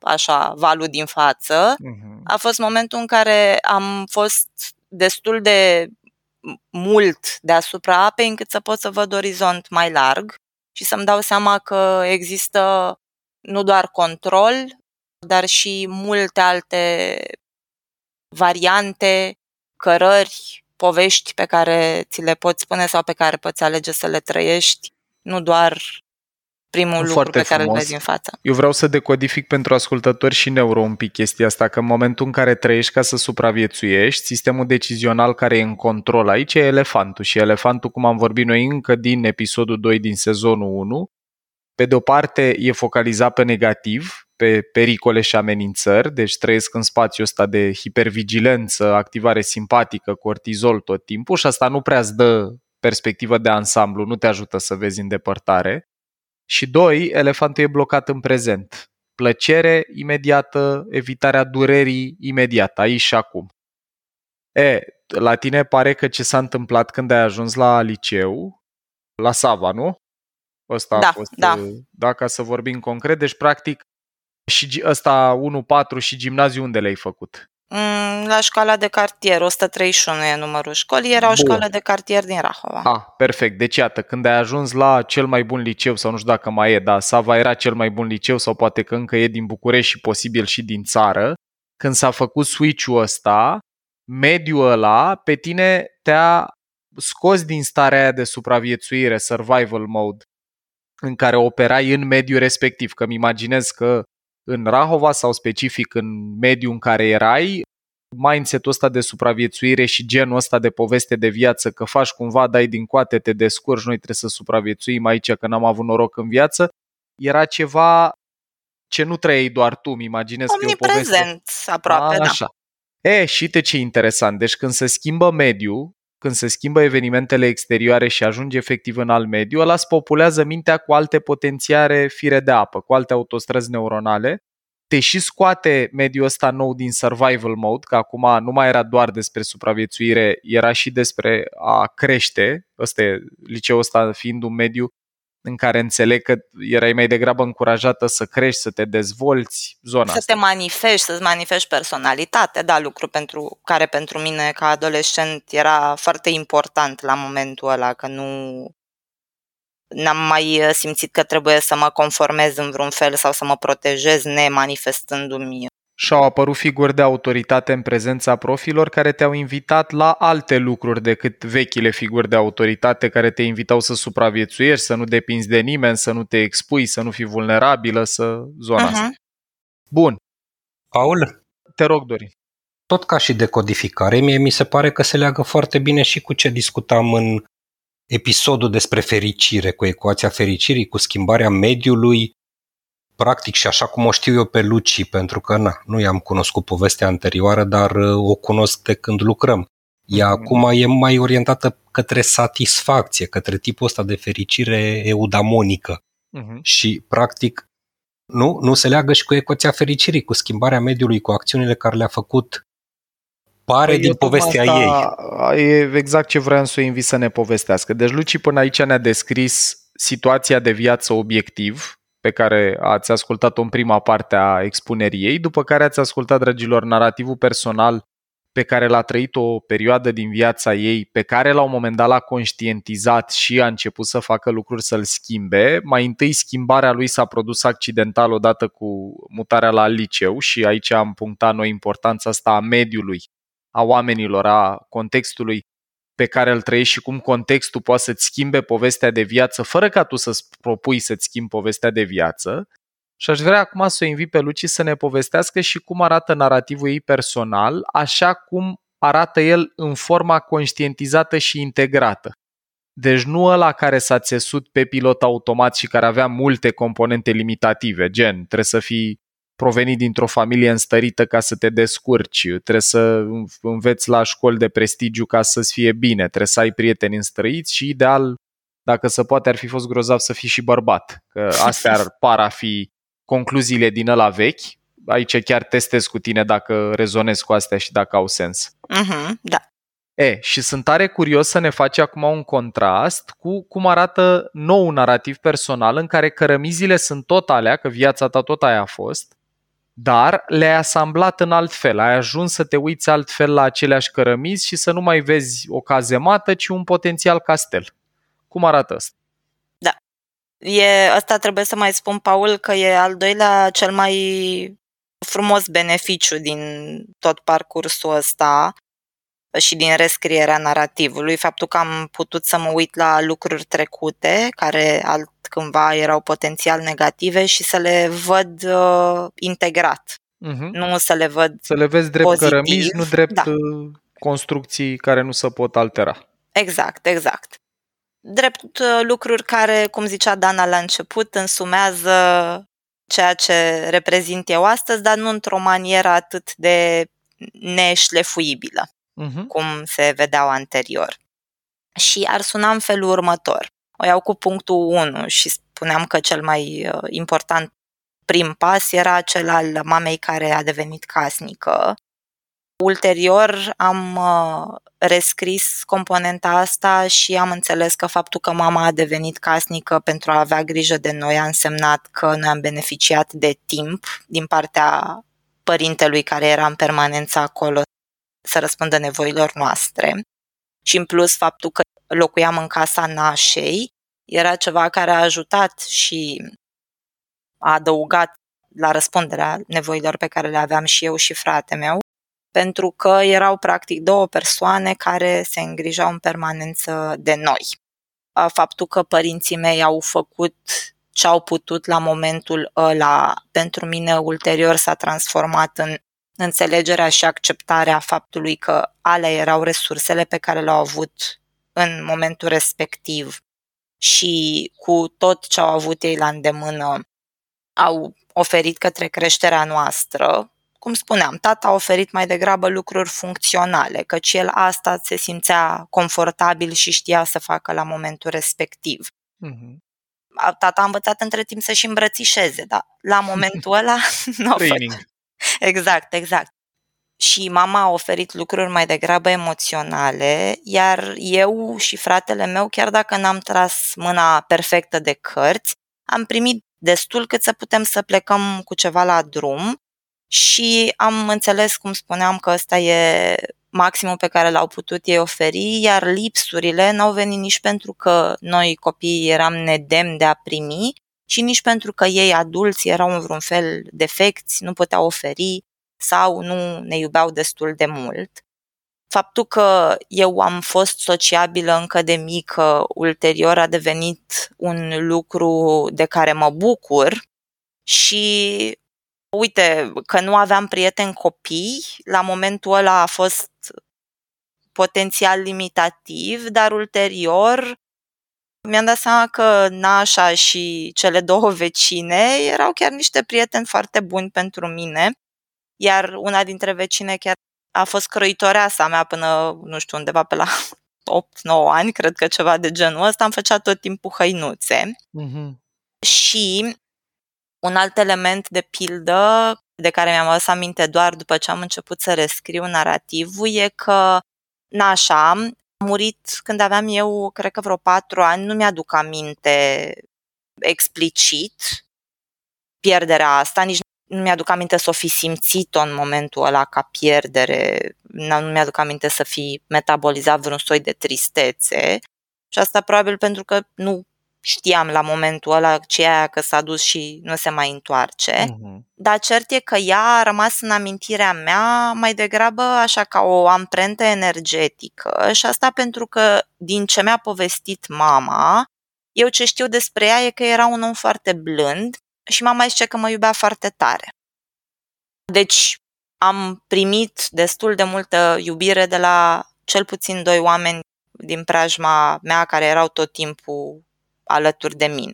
așa valul din față. Uh-huh. A fost momentul în care am fost destul de mult deasupra apei încât să pot să văd orizont mai larg și să-mi dau seama că există nu doar control, dar și multe alte variante, cărări, povești pe care ți le poți spune sau pe care poți alege să le trăiești, nu doar primul Foarte lucru pe frumos. Care îl vezi în față. Eu vreau să decodific pentru ascultători și neuro un pic chestia asta, că în momentul în care trăiești ca să supraviețuiești, sistemul decizional care e în control aici e elefantul. Și elefantul, cum am vorbit noi încă din episodul doi din sezonul unu, pe de o parte e focalizat pe negativ, pe pericole și amenințări, deci trăiesc în spațiul ăsta de hipervigilență, activare simpatică, cortizol tot timpul, și asta nu prea îți dă perspectivă de ansamblu, nu te ajută să vezi în depărtare. Și doi, elefantul e blocat în prezent. Plăcere imediată, evitarea durerii imediată, aici și acum. E, la tine pare că ce s-a întâmplat când ai ajuns la liceu, la Sava, nu? Ăsta da, a fost, da. Da, ca să vorbim concret, deci practic și ăsta unu patru și gimnaziu unde le-ai făcut? La școala de cartier, o sută treizeci și unu e numărul școlii, era o școală de cartier din Rahova. Ah, perfect, deci iată, când ai ajuns la cel mai bun liceu, sau nu știu dacă mai e, dar Sava era cel mai bun liceu sau poate că încă e din București și posibil și din țară, când s-a făcut switch-ul ăsta, mediul ăla pe tine te-a scos din starea aia de supraviețuire, survival mode, în care operai în mediul respectiv, că îmi imaginez că în Rahova sau specific în mediul în care erai, mindset-ul ăsta de supraviețuire și genul ăsta de poveste de viață, că faci cumva, dai din coate, te descurci, noi trebuie să supraviețuim aici că n-am avut noroc în viață, era ceva ce nu trăiei doar tu, îmi imaginez că e o poveste. Omniprezent, aproape, A, așa. Da. E, și te ce interesant, deci când se schimbă mediul, când se schimbă evenimentele exterioare și ajunge efectiv în alt mediu, ăla spopulează mintea cu alte potențiare fire de apă, cu alte autostrăzi neuronale, te și scoate mediul ăsta nou din survival mode, că acum nu mai era doar despre supraviețuire, era și despre a crește, ăsta e, liceul ăsta fiind un mediu în care înțeleg că erai mai degrabă încurajată să crești, să te dezvolți zona Să asta. Te manifesti, să-ți manifesti personalitatea, da, lucru pentru care pentru mine ca adolescent era foarte important la momentul ăla, că nu n-am mai simțit că trebuie să mă conformez în vreun fel sau să mă protejez nemanifestându-mi. Și au apărut figuri de autoritate în prezența profilor care te-au invitat la alte lucruri decât vechile figuri de autoritate care te invitau să supraviețuiești, să nu depinzi de nimeni, să nu te expui, să nu fii vulnerabilă, să zona uh-huh. asta. Bun. Paul? Te rog, Dorin. Tot ca și decodificare, mie mi se pare că se leagă foarte bine și cu ce discutam în episodul despre fericire, cu ecuația fericirii, cu schimbarea mediului, practic, și așa cum o știu eu pe Luci, pentru că na, nu i-am cunoscut povestea anterioară, dar o cunosc de când lucrăm. Ea mm-hmm. acum e mai orientată către satisfacție, către tipul ăsta de fericire eudamonică. Mm-hmm. Și, practic, nu, nu se leagă și cu ecuația fericirii, cu schimbarea mediului, cu acțiunile care le-a făcut pare păi din povestea ei. E exact ce vreau să o invit să ne povestească. Deci Luci până aici ne-a descris situația de viață obiectiv, pe care ați ascultat-o în prima parte a expunerii ei, după care ați ascultat, dragilor, narativul personal pe care l-a trăit o perioadă din viața ei, pe care la un moment dat l-a conștientizat și a început să facă lucruri să-l schimbe. Mai întâi, schimbarea lui s-a produs accidental odată cu mutarea la liceu și aici am punctat noi importanța asta a mediului, a oamenilor, a contextului pe care îl trăiești și cum contextul poate să-ți schimbe povestea de viață fără ca tu să-ți propui să-ți schimbi povestea de viață. Și aș vrea acum să o invit pe Luci să ne povestească și cum arată narativul ei personal, așa cum arată el în forma conștientizată și integrată. Deci nu ăla care s-a țesut pe pilot automat și care avea multe componente limitative, gen trebuie să fii provenit dintr-o familie înstărită ca să te descurci, trebuie să înveți la școli de prestigiu ca să-ți fie bine, trebuie să ai prieteni înstrăiți și ideal, dacă se poate, ar fi fost grozav să fii și bărbat. Că astea ar par a fi concluziile din ăla vechi. Aici chiar testez cu tine dacă rezonezi cu astea și dacă au sens. Uh-huh, da. E, și sunt tare curios să ne faci acum un contrast cu cum arată nou narativ personal în care cărămizile sunt tot alea, că viața ta tot aia a fost, dar le-ai asamblat în altfel, ai ajuns să te uiți altfel la aceleași cărămizi și să nu mai vezi o cazemată, ci un potențial castel. Cum arată asta? Da. E, asta trebuie să mai spun, Paul, că e al doilea cel mai frumos beneficiu din tot parcursul ăsta și din rescrierea narativului, faptul că am putut să mă uit la lucruri trecute, care altcândva erau potențial negative, și să le văd uh, integrat. Uh-huh. Nu să le văd Să le vezi drept pozitiv. Cărămizi, nu drept da. construcții care nu se pot altera. Exact, exact. Drept lucruri care, cum zicea Dana la început, însumează ceea ce reprezint eu astăzi, dar nu într-o manieră atât de neșlefuibilă, uh-huh. cum se vedeau anterior. Și ar suna în felul următor. O iau cu punctul unu și spuneam că cel mai important prim pas era cel al mamei care a devenit casnică. Ulterior am rescris componenta asta și am înțeles că faptul că mama a devenit casnică pentru a avea grijă de noi a însemnat că noi am beneficiat de timp din partea părintelui care era în permanență acolo să răspundă nevoilor noastre. Și în plus faptul că locuiam în casa nașei era ceva care a ajutat și a adăugat la răspunderea nevoilor pe care le aveam și eu și fratele meu, pentru că erau practic două persoane care se îngrijau în permanență de noi. Faptul că părinții mei au făcut ce au putut la momentul ăla, pentru mine ulterior s-a transformat în înțelegerea și acceptarea faptului că alea erau resursele pe care le-au avut în momentul respectiv și cu tot ce au avut ei la îndemână au oferit către creșterea noastră. Cum spuneam, tata a oferit mai degrabă lucruri funcționale, căci el asta se simțea confortabil și știa să facă la momentul respectiv. Mm-hmm. Tata a învățat între timp să-și îmbrățișeze, dar la momentul ăla n-a făcut. Exact, exact. Și mama a oferit lucruri mai degrabă emoționale, iar eu și fratele meu, chiar dacă n-am tras mâna perfectă de cărți, am primit destul cât să putem să plecăm cu ceva la drum. Și am înțeles, cum spuneam, că ăsta e maximul pe care l-au putut ei oferi, iar lipsurile n-au venit nici pentru că noi copiii eram nedemni de a primi și nici pentru că ei adulți erau în vreun fel defecți, nu puteau oferi sau nu ne iubeau destul de mult. Faptul că eu am fost sociabilă încă de mică, ulterior a devenit un lucru de care mă bucur și... Uite, că nu aveam prieteni copii, la momentul ăla a fost potențial limitativ, dar ulterior mi-am dat seama că nașa și cele două vecine erau chiar niște prieteni foarte buni pentru mine, iar una dintre vecine chiar a fost croitoreasa mea până, nu știu, undeva pe la opt nouă ani, cred că ceva de genul ăsta, am făcea tot timpul hăinuțe. Mm-hmm. Și... un alt element de pildă de care mi-am adus aminte doar după ce am început să rescriu narativul e că nașa A murit când aveam eu, cred că vreo patru ani, nu mi-aduc aminte explicit pierderea asta, nici nu mi-aduc aminte să o fi simțit-o în momentul ăla ca pierdere, nu mi-aduc aminte să fi metabolizat vreun soi de tristețe și asta probabil pentru că nu știam la momentul ăla ce e aia că s-a dus și nu se mai întoarce, uh-huh. Dar cert e că ea a rămas în amintirea mea mai degrabă așa ca o amprentă energetică și asta pentru că din ce mi-a povestit mama, eu ce știu despre ea e că era un om foarte blând și mama zice că mă iubea foarte tare. Deci am primit destul de multă iubire de la cel puțin doi oameni din preajma mea care erau tot timpul alături de mine.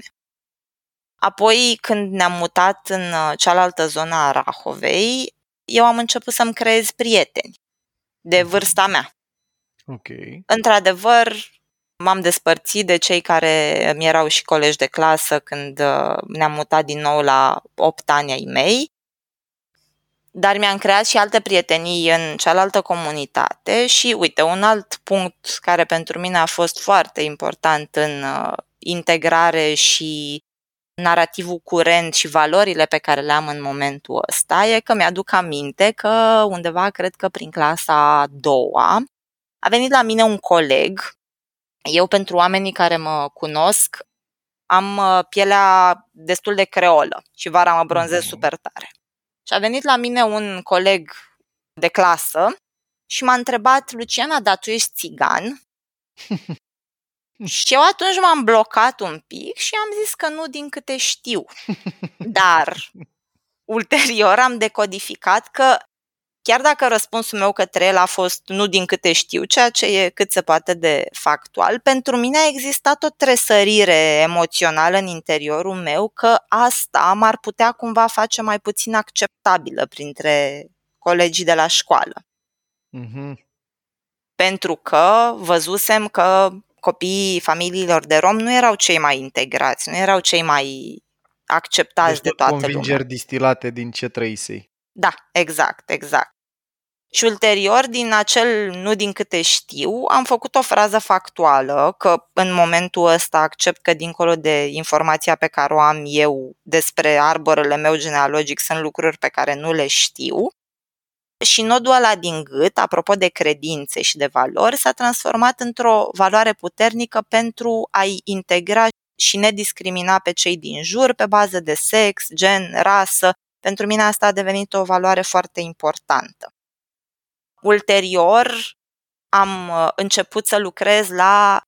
Apoi, când ne-am mutat în cealaltă zonă a Rahovei, eu am început să-mi creez prieteni de vârsta mea. Okay. Într-adevăr, m-am despărțit de cei care mi erau și colegi de clasă când ne-am mutat din nou la opt ani ai mei, dar mi-am creat și alte prietenii în cealaltă comunitate și, uite, un alt punct care pentru mine a fost foarte important în integrare și narativul curent și valorile pe care le am în momentul ăsta e că mi-aduc aminte că undeva, cred că prin clasa a doua, a venit la mine un coleg. Eu, pentru oamenii care mă cunosc, am pielea destul de creolă și vara mă bronzez mm-hmm. super tare. Și a venit la mine un coleg de clasă și m-a întrebat: Luciana, dar tu ești țigan? Și eu atunci m-am blocat un pic și am zis că nu, din câte știu. Dar ulterior am decodificat că chiar dacă răspunsul meu către el a fost nu, din câte știu, ceea ce e cât se poate de factual, pentru mine a existat o tresărire emoțională în interiorul meu că asta m-ar putea cumva face mai puțin acceptabilă printre colegii de la școală. Mm-hmm. Pentru că văzusem că copiii familiilor de rom nu erau cei mai integrați, nu erau cei mai acceptați deci de toată lumea. Convingeri distilate din ce trăisei. Da, exact, exact. Și ulterior, din acel nu, din câte știu, am făcut o frază factuală, că în momentul ăsta accept că dincolo de informația pe care o am eu despre arborele meu genealogic sunt lucruri pe care nu le știu. Și nodul ăla din gât, apropo de credințe și de valori, s-a transformat într-o valoare puternică pentru a-i integra și nediscrimina pe cei din jur pe bază de sex, gen, rasă. Pentru mine asta a devenit o valoare foarte importantă. Ulterior, am început să lucrez la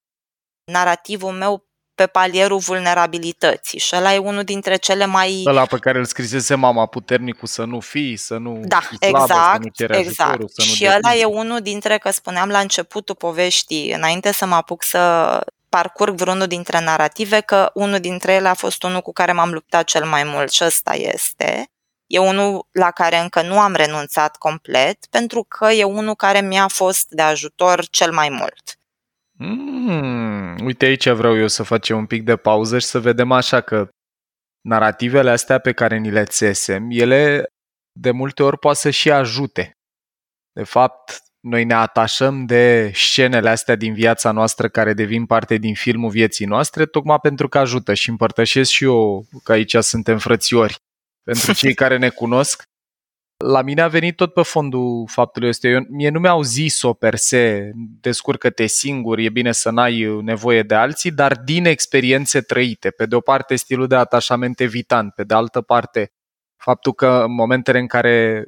narativul meu pe palierul vulnerabilității și ăla e unul dintre cele mai... Ăla pe care îl scrisese mama, puternicul să nu fii, să nu da, fii slabă, exact, să nu ceri exact. ajutorul, să nu... Și ăla e unul dintre, că spuneam la începutul poveștii, înainte să mă apuc să parcurg vreunul dintre narative, că unul dintre ele a fost unul cu care m-am luptat cel mai mult și ăsta este. E unul la care încă nu am renunțat complet, pentru că e unul care mi-a fost de ajutor cel mai mult. Mm, uite, aici vreau eu să facem un pic de pauză și să vedem așa că narativele astea pe care ni le țesem, ele de multe ori poate să și ajute. De fapt, noi ne atașăm de scenele astea din viața noastră care devin parte din filmul vieții noastre, tocmai pentru că ajută. Și împărtășesc și eu că aici suntem frățiori pentru cei care ne cunosc. La mine a venit tot pe fondul faptului ăsta. Eu, mie nu mi-au zis-o per se, descurcă-te singur, e bine să n-ai nevoie de alții, dar din experiențe trăite. Pe de o parte stilul de atașament evitant, pe de altă parte faptul că în momentele în care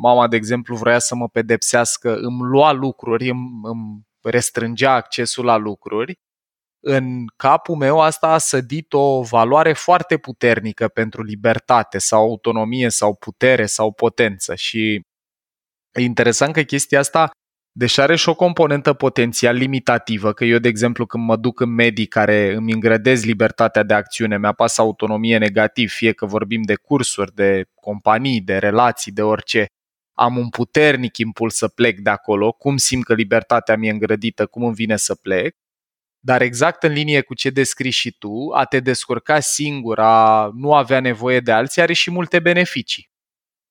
mama, de exemplu, vroia să mă pedepsească, îmi lua lucruri, îmi, îmi restrângea accesul la lucruri, în capul meu asta a sădit o valoare foarte puternică pentru libertate sau autonomie sau putere sau potență. Și e interesant că chestia asta, deși are și o componentă potențial limitativă, că eu, de exemplu, când mă duc în medii care îmi îngrădez libertatea de acțiune, mi-apasă autonomie negativ, fie că vorbim de cursuri, de companii, de relații, de orice, am un puternic impuls să plec de acolo, cum simt că libertatea mi-e îngrădită, cum îmi vine să plec. Dar exact în linie cu ce descrii și tu, a te descurca singur, a nu avea nevoie de alții, are și multe beneficii.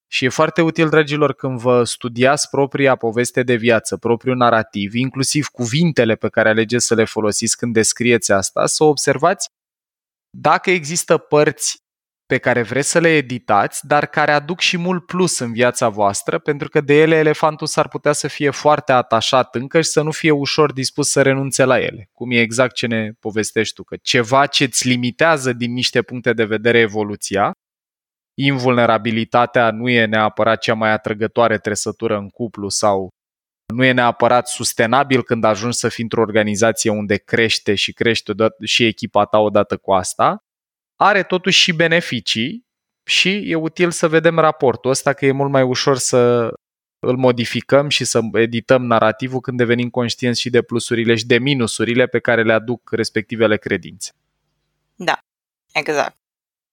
Și e foarte util, dragilor, când vă studiați propria poveste de viață, propriul narativ, inclusiv cuvintele pe care alegeți să le folosiți când descrieți asta, să observați dacă există părți pe care vreți să le editați, dar care aduc și mult plus în viața voastră, pentru că de ele elefantul s-ar putea să fie foarte atașat încă și să nu fie ușor dispus să renunțe la ele. Cum e exact ce ne povestești tu, că ceva ce îți limitează din niște puncte de vedere evoluția, invulnerabilitatea nu e neapărat cea mai atrăgătoare trăsătură în cuplu sau nu e neapărat sustenabil când ajungi să fii într-o organizație unde crește și crește și echipa ta odată cu asta, are totuși și beneficii și e util să vedem raportul ăsta, că e mult mai ușor să îl modificăm și să edităm narativul când devenim conștienți și de plusurile și de minusurile pe care le aduc respectivele credințe. Da, exact.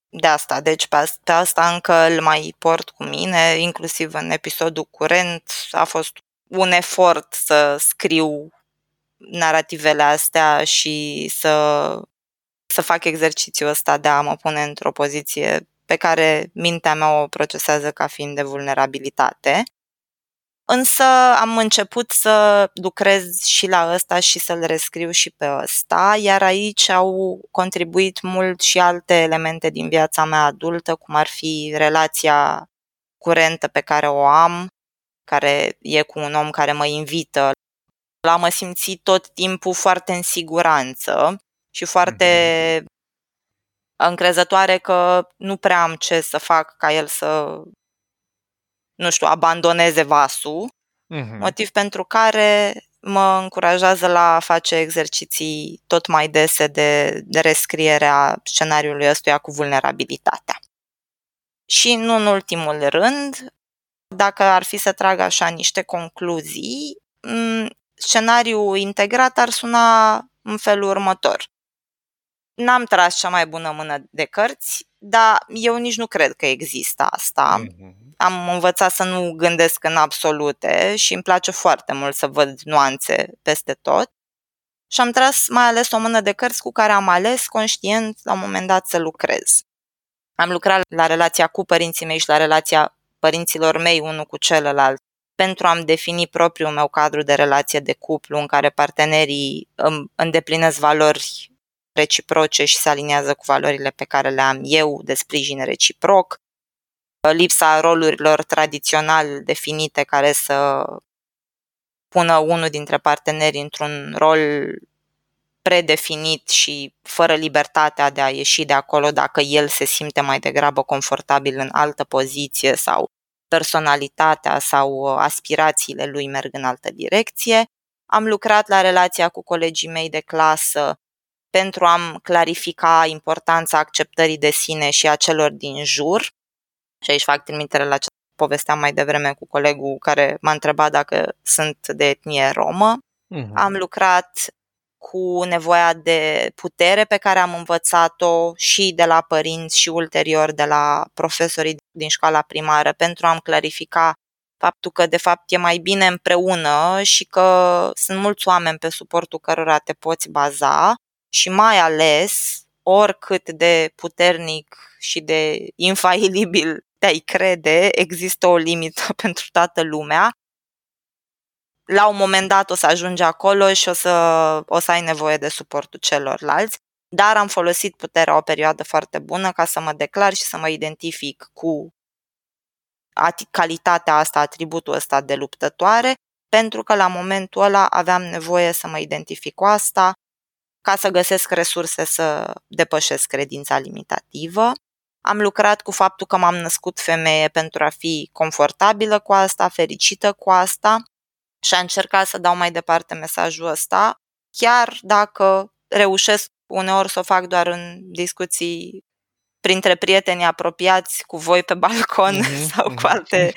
De asta, deci pe asta încă îl mai port cu mine, inclusiv în episodul curent a fost un efort să scriu narativele astea și să, să fac exercițiul ăsta de a mă pune într-o poziție pe care mintea mea o procesează ca fiind de vulnerabilitate. Însă am început să lucrez și la ăsta și să-l rescriu și pe ăsta, iar aici au contribuit mult și alte elemente din viața mea adultă, cum ar fi relația curentă pe care o am, care e cu un om care mă invită. L-am simțit tot timpul foarte în siguranță și foarte încrezătoare că nu prea am ce să fac ca el să... nu știu, abandoneze vasul, uh-huh. motiv pentru care mă încurajează la a face exerciții tot mai dese de, de rescrierea scenariului ăstuia cu vulnerabilitatea. Și nu în ultimul rând, dacă ar fi să trag așa niște concluzii, scenariul integrat ar suna în felul următor. N-am tras cea mai bună mână de cărți, dar eu nici nu cred că există asta. Uh-huh. Am învățat să nu gândesc în absolute și îmi place foarte mult să văd nuanțe peste tot. Și am tras mai ales o mână de cărți cu care am ales conștient la un moment dat să lucrez. Am lucrat la relația cu părinții mei și la relația părinților mei unul cu celălalt pentru a-mi defini propriul meu cadru de relație de cuplu în care partenerii îndeplinesc valori reciproce și se aliniază cu valorile pe care le am eu de sprijin reciproc. Lipsa rolurilor tradițional definite care să pună unul dintre parteneri într-un rol predefinit și fără libertatea de a ieși de acolo dacă el se simte mai degrabă confortabil în altă poziție sau personalitatea sau aspirațiile lui merg în altă direcție. Am lucrat la relația cu colegii mei de clasă pentru a-mi clarifica importanța acceptării de sine și a celor din jur. Și aici fac trimitere la ce povesteam mai devreme cu colegul care m-a întrebat dacă sunt de etnie romă. Uhum. Am lucrat cu nevoia de putere pe care am învățat-o și de la părinți și ulterior de la profesorii din școala primară pentru a-mi clarifica faptul că de fapt e mai bine împreună și că sunt mulți oameni pe suportul cărora te poți baza și mai ales oricât de puternic și de infailibil te-ai crede, există o limită pentru toată lumea. La un moment dat o să ajungi acolo și o să, o să ai nevoie de suportul celorlalți, dar am folosit puterea o perioadă foarte bună ca să mă declar și să mă identific cu calitatea asta, atributul ăsta de luptătoare, pentru că la momentul ăla aveam nevoie să mă identific cu asta ca să găsesc resurse să depășesc credința limitativă. Am lucrat cu faptul că m-am născut femeie pentru a fi confortabilă cu asta, fericită cu asta și a încercat să dau mai departe mesajul ăsta, chiar dacă reușesc uneori să o fac doar în discuții printre prieteni apropiați, cu voi pe balcon mm-hmm. sau cu alte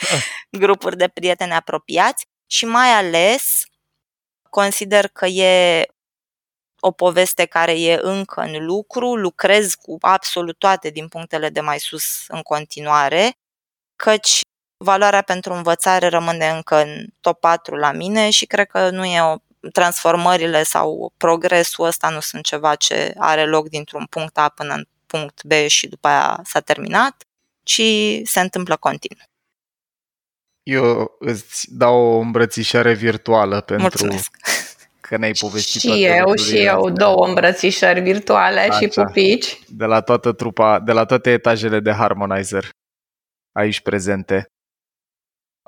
grupuri de prieteni apropiați și mai ales consider că e o poveste care e încă în lucru, lucrez cu absolut toate din punctele de mai sus în continuare, căci valoarea pentru învățare rămâne încă în top patru la mine și cred că nu e o, transformările sau progresul ăsta nu sunt ceva ce are loc dintr-un punct A până în punct B și după aia s-a terminat, ci se întâmplă continuu. eu îți dau o îmbrățișare virtuală pentru... Mulțumesc. Că ne-ai povestit și eu, și eu, astea. Două îmbrățișări virtuale. Așa. Și pupici. De la toată trupa, de la toate etajele de Harmonizer aici prezente.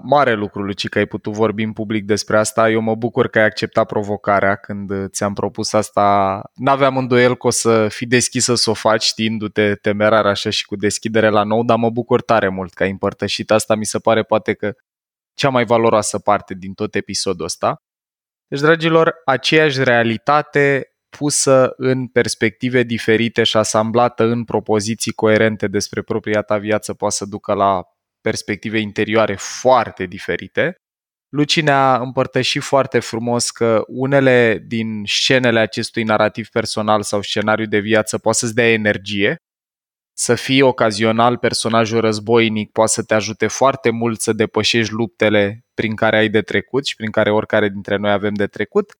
Mare lucru, Luci, că ai putut vorbi în public despre asta. Eu mă bucur că ai acceptat provocarea când ți-am propus asta. N-aveam îndoiel că o să fii deschisă să o faci, știindu-te temerar așa și cu deschidere la nou, dar mă bucur tare mult că ai împărtășit asta. Mi se pare poate că cea mai valoroasă parte din tot episodul ăsta. Deci, dragilor, aceeași realitate pusă în perspective diferite și asamblată în propoziții coerente despre propria ta viață poate să ducă la perspective interioare foarte diferite. Luci ne-a împărtășit foarte frumos că unele din scenele acestui narativ personal sau scenariu de viață poate să-ți dea energie. Să fii ocazional personajul războinic poate să te ajute foarte mult să depășești luptele prin care ai de trecut și prin care oricare dintre noi avem de trecut,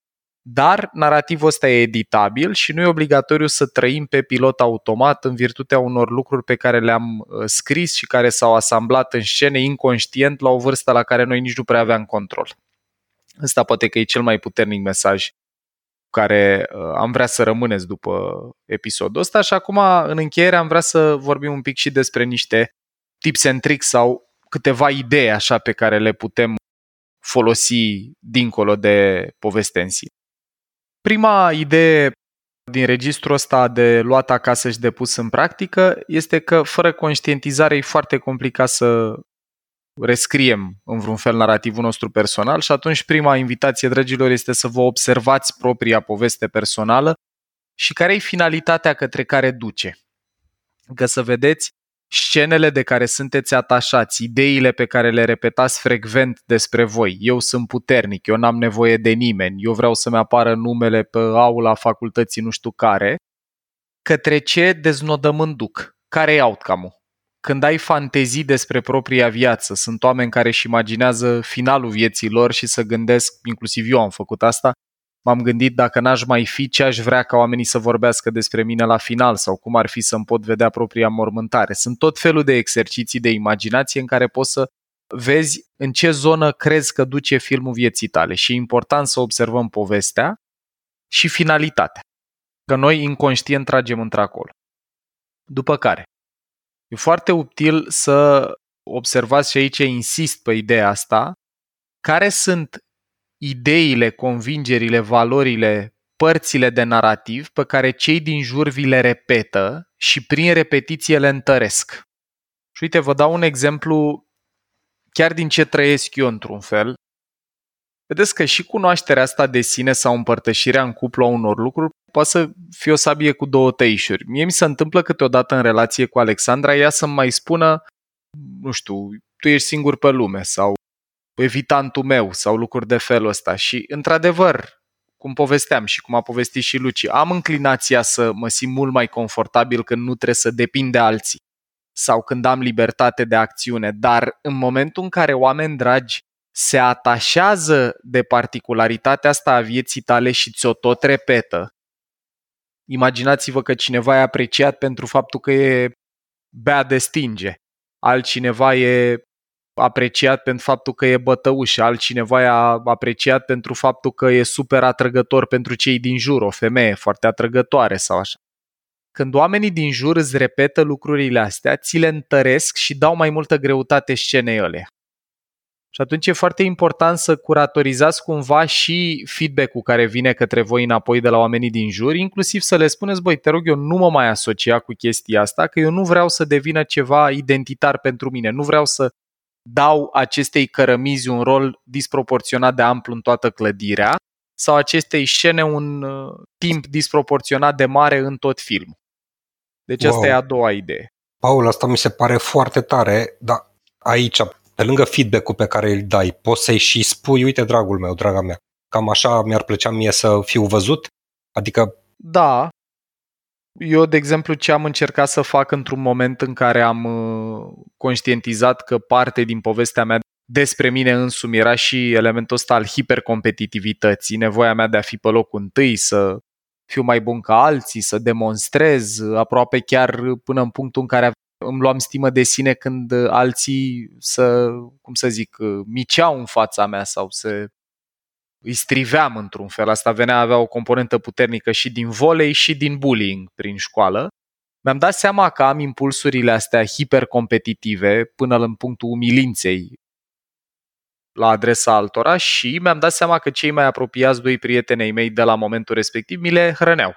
dar narativul ăsta e editabil și nu e obligatoriu să trăim pe pilot automat în virtutea unor lucruri pe care le-am scris și care s-au asamblat în scene inconștient la o vârstă la care noi nici nu prea aveam control. Ăsta poate că e cel mai puternic mesaj care am vrea să rămâneți după episodul ăsta și acum, în încheiere, am vrea să vorbim un pic și despre niște tips and tricks sau câteva idei așa pe care le putem folosi dincolo de povestensii. Prima idee din registrul ăsta de luat acasă și de pus în practică este că fără conștientizare e foarte complicat să rescriem în vreun fel narativul nostru personal și atunci prima invitație, dragilor, este să vă observați propria poveste personală și care e finalitatea către care duce. Că să vedeți scenele de care sunteți atașați, ideile pe care le repetați frecvent despre voi. Eu sunt puternic, eu n-am nevoie de nimeni, eu vreau să-mi apară numele pe aula facultății nu știu care. Către ce deznodământ duc? Care e outcome-ul? Când ai fantezii despre propria viață, sunt oameni care își imaginează finalul vieții lor și să gândesc, inclusiv eu am făcut asta, m-am gândit dacă n-aș mai fi, ce aș vrea ca oamenii să vorbească despre mine la final sau cum ar fi să-mi pot vedea propria mormântare. Sunt tot felul de exerciții de imaginație în care poți să vezi în ce zonă crezi că duce filmul vieții tale și e important să observăm povestea și finalitatea, că noi inconștient tragem într-acolo. După care, e foarte util să observați și aici insist pe ideea asta, care sunt ideile, convingerile, valorile, părțile de narativ pe care cei din jur vi le repetă și prin repetiție le întăresc. Și uite, vă dau un exemplu chiar din ce trăiesc eu într-un fel. Vedeți că și cunoașterea asta de sine sau împărtășirea în cuplu a unor lucruri poate să fie o sabie cu două tăișuri. Mie mi se întâmplă câteodată în relație cu Alexandra ea să-mi mai spună, nu știu, tu ești singur pe lume sau evitantul meu sau lucruri de felul ăsta și într-adevăr, cum povesteam și cum a povestit și Luci, am înclinația să mă simt mult mai confortabil când nu trebuie să depind de alții sau când am libertate de acțiune, dar în momentul în care oameni dragi se atașează de particularitatea asta a vieții tale și ți-o tot repetă. Imaginați-vă că cineva e apreciat pentru faptul că e bea de stinge, altcineva e apreciat pentru faptul că e bătăuș, altcineva e apreciat pentru faptul că e super atrăgător pentru cei din jur, o femeie foarte atrăgătoare sau așa. Când oamenii din jur îți repetă lucrurile astea, ți le întăresc și dau mai multă greutate scenei alea. Și atunci e foarte important să curatorizați cumva și feedback-ul care vine către voi înapoi de la oamenii din jur, inclusiv să le spuneți, băi, te rog, eu nu mă mai asocia cu chestia asta, că eu nu vreau să devină ceva identitar pentru mine, nu vreau să dau acestei cărămizi un rol disproporționat de amplu în toată clădirea sau acestei scene un uh, timp disproporționat de mare în tot filmul. Deci wow. Asta e a doua idee. Paul, asta mi se pare foarte tare, dar aici... Pe lângă feedback-ul pe care îl dai, poți să-i și spui, uite, dragul meu, draga mea, cam așa mi-ar plăcea mie să fiu văzut? Adică... Da. Eu, de exemplu, ce am încercat să fac într-un moment în care am conștientizat că parte din povestea mea despre mine însumi era și elementul ăsta al hipercompetitivității, nevoia mea de a fi pe locul întâi, să fiu mai bun ca alții, să demonstrez, aproape chiar până în punctul în care îmi luam stimă de sine când alții să, cum să zic, miceau în fața mea sau se îi striveam într-un fel. Asta venea, avea o componentă puternică și din volei și din bullying prin școală. Mi-am dat seama că am impulsurile astea hipercompetitive până în punctul umilinței la adresa altora și mi-am dat seama că cei mai apropiați doi prietenei mei de la momentul respectiv mi le hrăneau.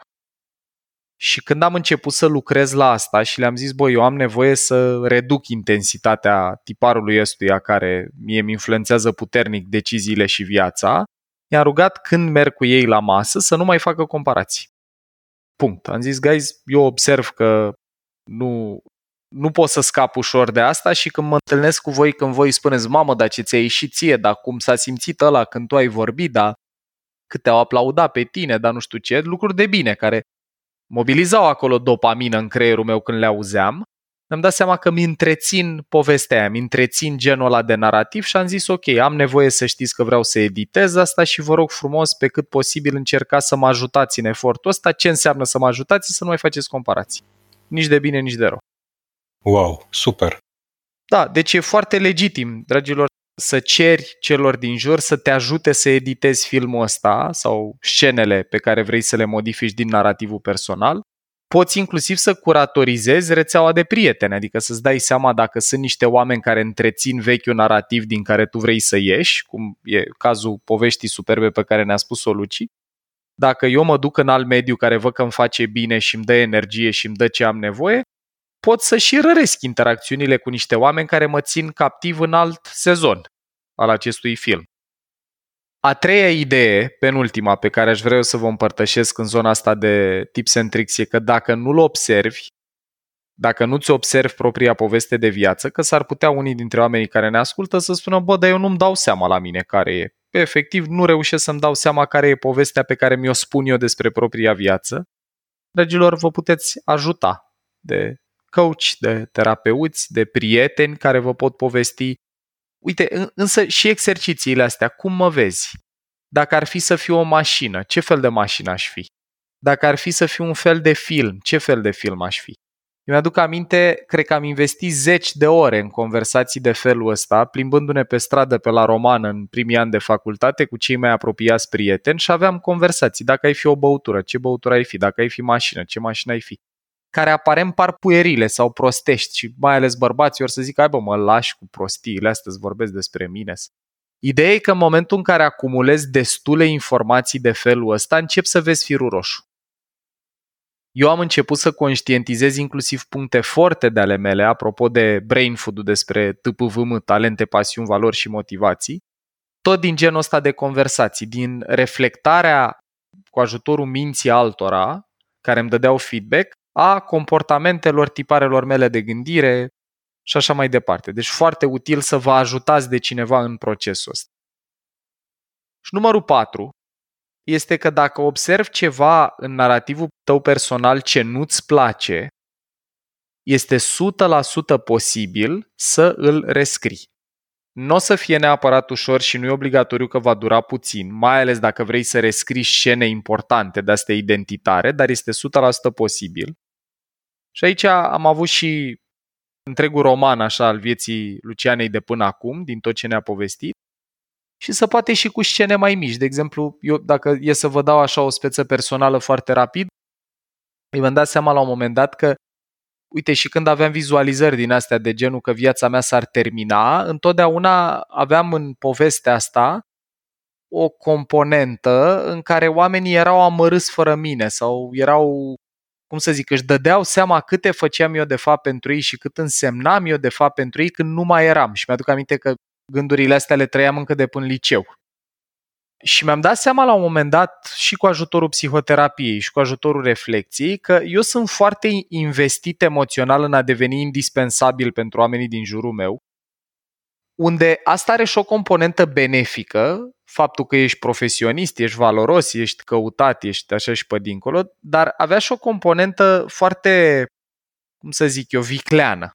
Și când am început să lucrez la asta și le-am zis, băi, eu am nevoie să reduc intensitatea tiparului ăstuia care mie îmi influențează puternic deciziile și viața, i-am rugat când merg cu ei la masă să nu mai facă comparații. Punct. Am zis, guys, eu observ că nu, nu pot să scap ușor de asta și când mă întâlnesc cu voi, când voi spuneți, mamă, dar ce ți-a ieșit ție, dar cum s-a simțit ăla când tu ai vorbit, dar cât te-au aplaudat pe tine, dar nu știu ce, lucruri de bine care mobilizau acolo dopamină în creierul meu când le auzeam, mi-am dat seama că îmi întrețin povestea aia, îmi întrețin genul ăla de narativ și am zis, ok, am nevoie să știți că vreau să editez asta și vă rog frumos pe cât posibil încercați să mă ajutați în efortul ăsta. Ce înseamnă să mă ajutați? Să nu mai faceți comparații. Nici de bine, nici de rău. Wow, super! Da, deci e foarte legitim, dragilor, să ceri celor din jur să te ajute să editezi filmul ăsta sau scenele pe care vrei să le modifici din narativul personal. Poți inclusiv să curatorizezi rețeaua de prieteni, adică să-ți dai seama dacă sunt niște oameni care întrețin vechiul narativ din care tu vrei să ieși, cum e cazul poveștii superbe pe care ne-a spus-o Luci. Dacă eu mă duc în alt mediu care văd că îmi face bine și îmi dă energie și îmi dă ce am nevoie, pot să și răresc interacțiunile cu niște oameni care mă țin captiv în alt sezon al acestui film. A treia idee, penultima, pe care aș vrea eu să vă împărtășesc în zona asta de tips and tricks e că dacă nu-l observi, dacă nu-ți observi propria poveste de viață, că s-ar putea unii dintre oamenii care ne ascultă să spună, bă, dar eu nu-mi dau seama la mine care e. Efectiv, nu reușesc să-mi dau seama care e povestea pe care mi-o spun eu despre propria viață. Dragilor, vă puteți ajuta de coach, de terapeuți, de prieteni care vă pot povesti. Uite, însă și exercițiile astea, cum mă vezi? Dacă ar fi să fiu o mașină, ce fel de mașină aș fi? Dacă ar fi să fiu un fel de film, ce fel de film aș fi? Eu mi-aduc aminte, cred că am investit zeci de ore în conversații de felul ăsta, plimbându-ne pe stradă pe la Roman în primii ani de facultate cu cei mai apropiați prieteni și aveam conversații. Dacă ai fi o băutură, ce băutură ai fi? Dacă ai fi mașină, ce mașină ai fi? Care aparent par puerile sau prostești și mai ales bărbații ori să zic, hai bă, mă lași cu prostiile astea, îți vorbesc despre mine. Ideea e că în momentul în care acumulezi destule informații de felul ăsta, încep să vezi firul roșu. Eu am început să conștientizez inclusiv puncte forte de ale mele, apropo de brain food-ul despre T P V M, talente, pasiuni, valori și motivații, tot din genul ăsta de conversații, din reflectarea cu ajutorul minții altora, care îmi dădeau feedback, a comportamentelor, tiparelor mele de gândire și așa mai departe. Deci foarte util să vă ajutați de cineva în procesul ăsta. Și numărul patru este că dacă observi ceva în narativul tău personal ce nu-ți place, este o sută la sută posibil să îl rescrii. Nu o să fie neapărat ușor și nu e obligatoriu că va dura puțin, mai ales dacă vrei să rescrii scene importante de astea identitare, dar este o sută la sută posibil. Și aici am avut și întregul roman așa al vieții Lucianei de până acum, din tot ce ne-a povestit, și se poate și cu scene mai mici. De exemplu, eu dacă e să vă dau așa o speță personală foarte rapid, mi-am dat seama la un moment dat că uite, și când aveam vizualizări din astea de genul că viața mea s-ar termina, întotdeauna aveam în povestea asta o componentă în care oamenii erau amărâți fără mine sau erau, cum să zic, își dădeau seama câte făceam eu de fapt pentru ei și cât însemnam eu de fapt pentru ei când nu mai eram. Și mi-aduc aminte că gândurile astea le trăiam încă de până liceu. Și mi-am dat seama la un moment dat și cu ajutorul psihoterapiei și cu ajutorul reflecției că eu sunt foarte investit emoțional în a deveni indispensabil pentru oamenii din jurul meu, unde asta are și o componentă benefică, faptul că ești profesionist, ești valoros, ești căutat, ești așa și pe dincolo, dar avea și o componentă foarte, cum să zic eu, vicleană.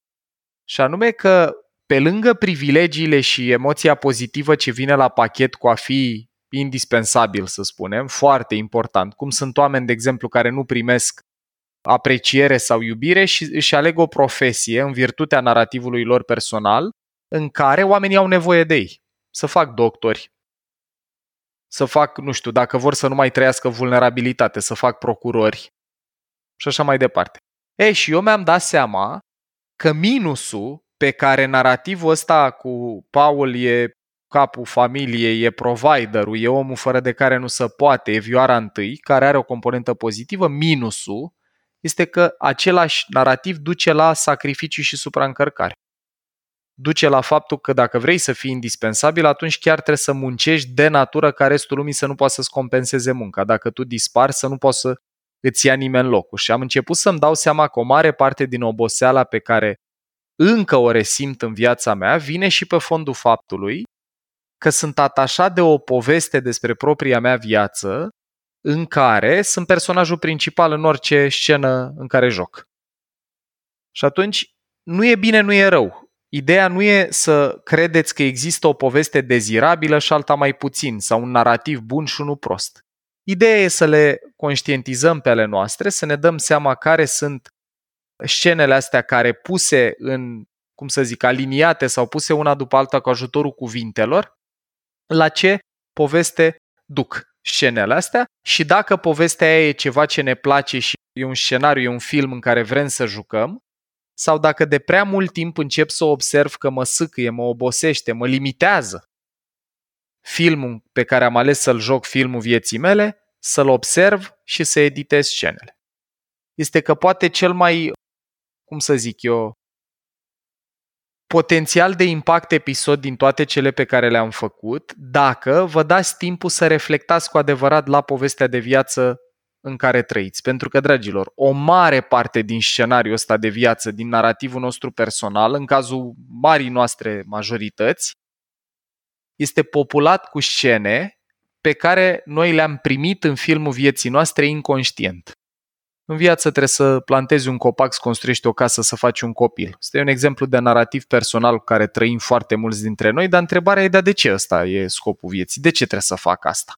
Și anume că pe lângă privilegiile și emoția pozitivă ce vine la pachet cu a fi indispensabil, să spunem, foarte important, cum sunt oameni, de exemplu, care nu primesc apreciere sau iubire și își aleg o profesie în virtutea narativului lor personal în care oamenii au nevoie de ei. Să fac doctori, să fac, nu știu, dacă vor să nu mai trăiască vulnerabilitate, să fac procurori și așa mai departe. Ei, și eu mi-am dat seama că minusul pe care narativul ăsta cu Paul e capul familiei, e providerul, e omul fără de care nu se poate, e vioara întâi, care are o componentă pozitivă, minusul este că același narativ duce la sacrificiu și supraîncărcare. Duce la faptul că dacă vrei să fii indispensabil, atunci chiar trebuie să muncești de natură ca restul lumii să nu poată să-ți compenseze munca. Dacă tu dispari, să nu poți să îți ia nimeni locul. Și am început să-mi dau seama că o mare parte din oboseala pe care încă o resimt în viața mea vine și pe fondul faptului că sunt atașat de o poveste despre propria mea viață în care sunt personajul principal în orice scenă în care joc. Și atunci nu e bine, nu e rău. Ideea nu e să credeți că există o poveste dezirabilă și alta mai puțin sau un narativ bun și unul prost. Ideea e să le conștientizăm pe ale noastre, să ne dăm seama care sunt scenele astea care puse în, cum să zic, aliniate sau puse una după alta cu ajutorul cuvintelor, la ce poveste duc scenele astea și dacă povestea aia e ceva ce ne place și e un scenariu, e un film în care vrem să jucăm, sau dacă de prea mult timp încep să observ că mă sâcâie, mă obosește, mă limitează filmul pe care am ales să-l joc, filmul vieții mele, să-l observ și să editez scenele. Este că poate cel mai, cum să zic eu, potențial de impact episod din toate cele pe care le-am făcut, dacă vă dați timpul să reflectați cu adevărat la povestea de viață în care trăiți. Pentru că, dragilor, o mare parte din scenariul ăsta de viață, din narativul nostru personal, în cazul marii noastre majorități, este populat cu scene pe care noi le-am primit în filmul vieții noastre inconștient. În viață trebuie să plantezi un copac, să construiești o casă, să faci un copil. Este un exemplu de narativ personal cu care trăim foarte mulți dintre noi, dar întrebarea e, dar de ce ăsta e scopul vieții? De ce trebuie să fac asta?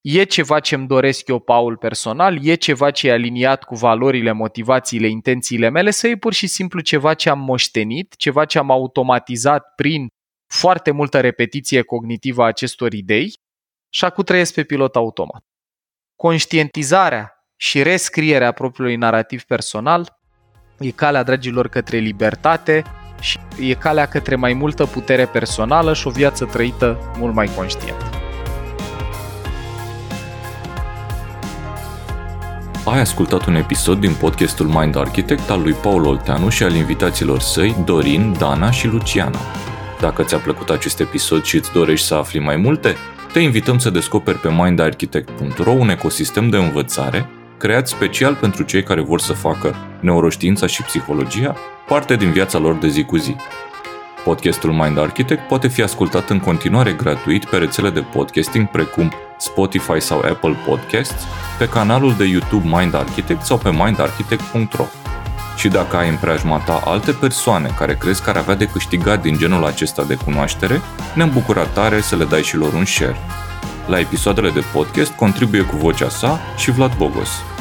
E ceva ce îmi doresc eu, Paul, personal? E ceva ce e aliniat cu valorile, motivațiile, intențiile mele? Sau e pur și simplu ceva ce am moștenit, ceva ce am automatizat prin foarte multă repetiție cognitivă a acestor idei și acum trăiesc pe pilot automat? Conștientizarea și rescrierea propriului narativ personal e calea, dragilor, către libertate și e calea către mai multă putere personală și o viață trăită mult mai conștientă. Ai ascultat un episod din podcastul Mind Architect al lui Paul Olteanu și al invitaților săi Dorin, Dana și Luciana. Dacă ți-a plăcut acest episod și îți dorești să afli mai multe, te invităm să descoperi pe mind architect punct ro un ecosistem de învățare creat special pentru cei care vor să facă neuroștiința și psihologia parte din viața lor de zi cu zi. Podcastul Mind Architect poate fi ascultat în continuare gratuit pe rețele de podcasting precum Spotify sau Apple Podcasts, pe canalul de YouTube Mind Architect sau pe mind architect punct ro. Și dacă ai în preajma ta alte persoane care crezi că ar avea de câștigat din genul acesta de cunoaștere, ne-am bucurat tare să le dai și lor un share. La episoadele de podcast contribuie cu vocea sa și Vlad Bogos.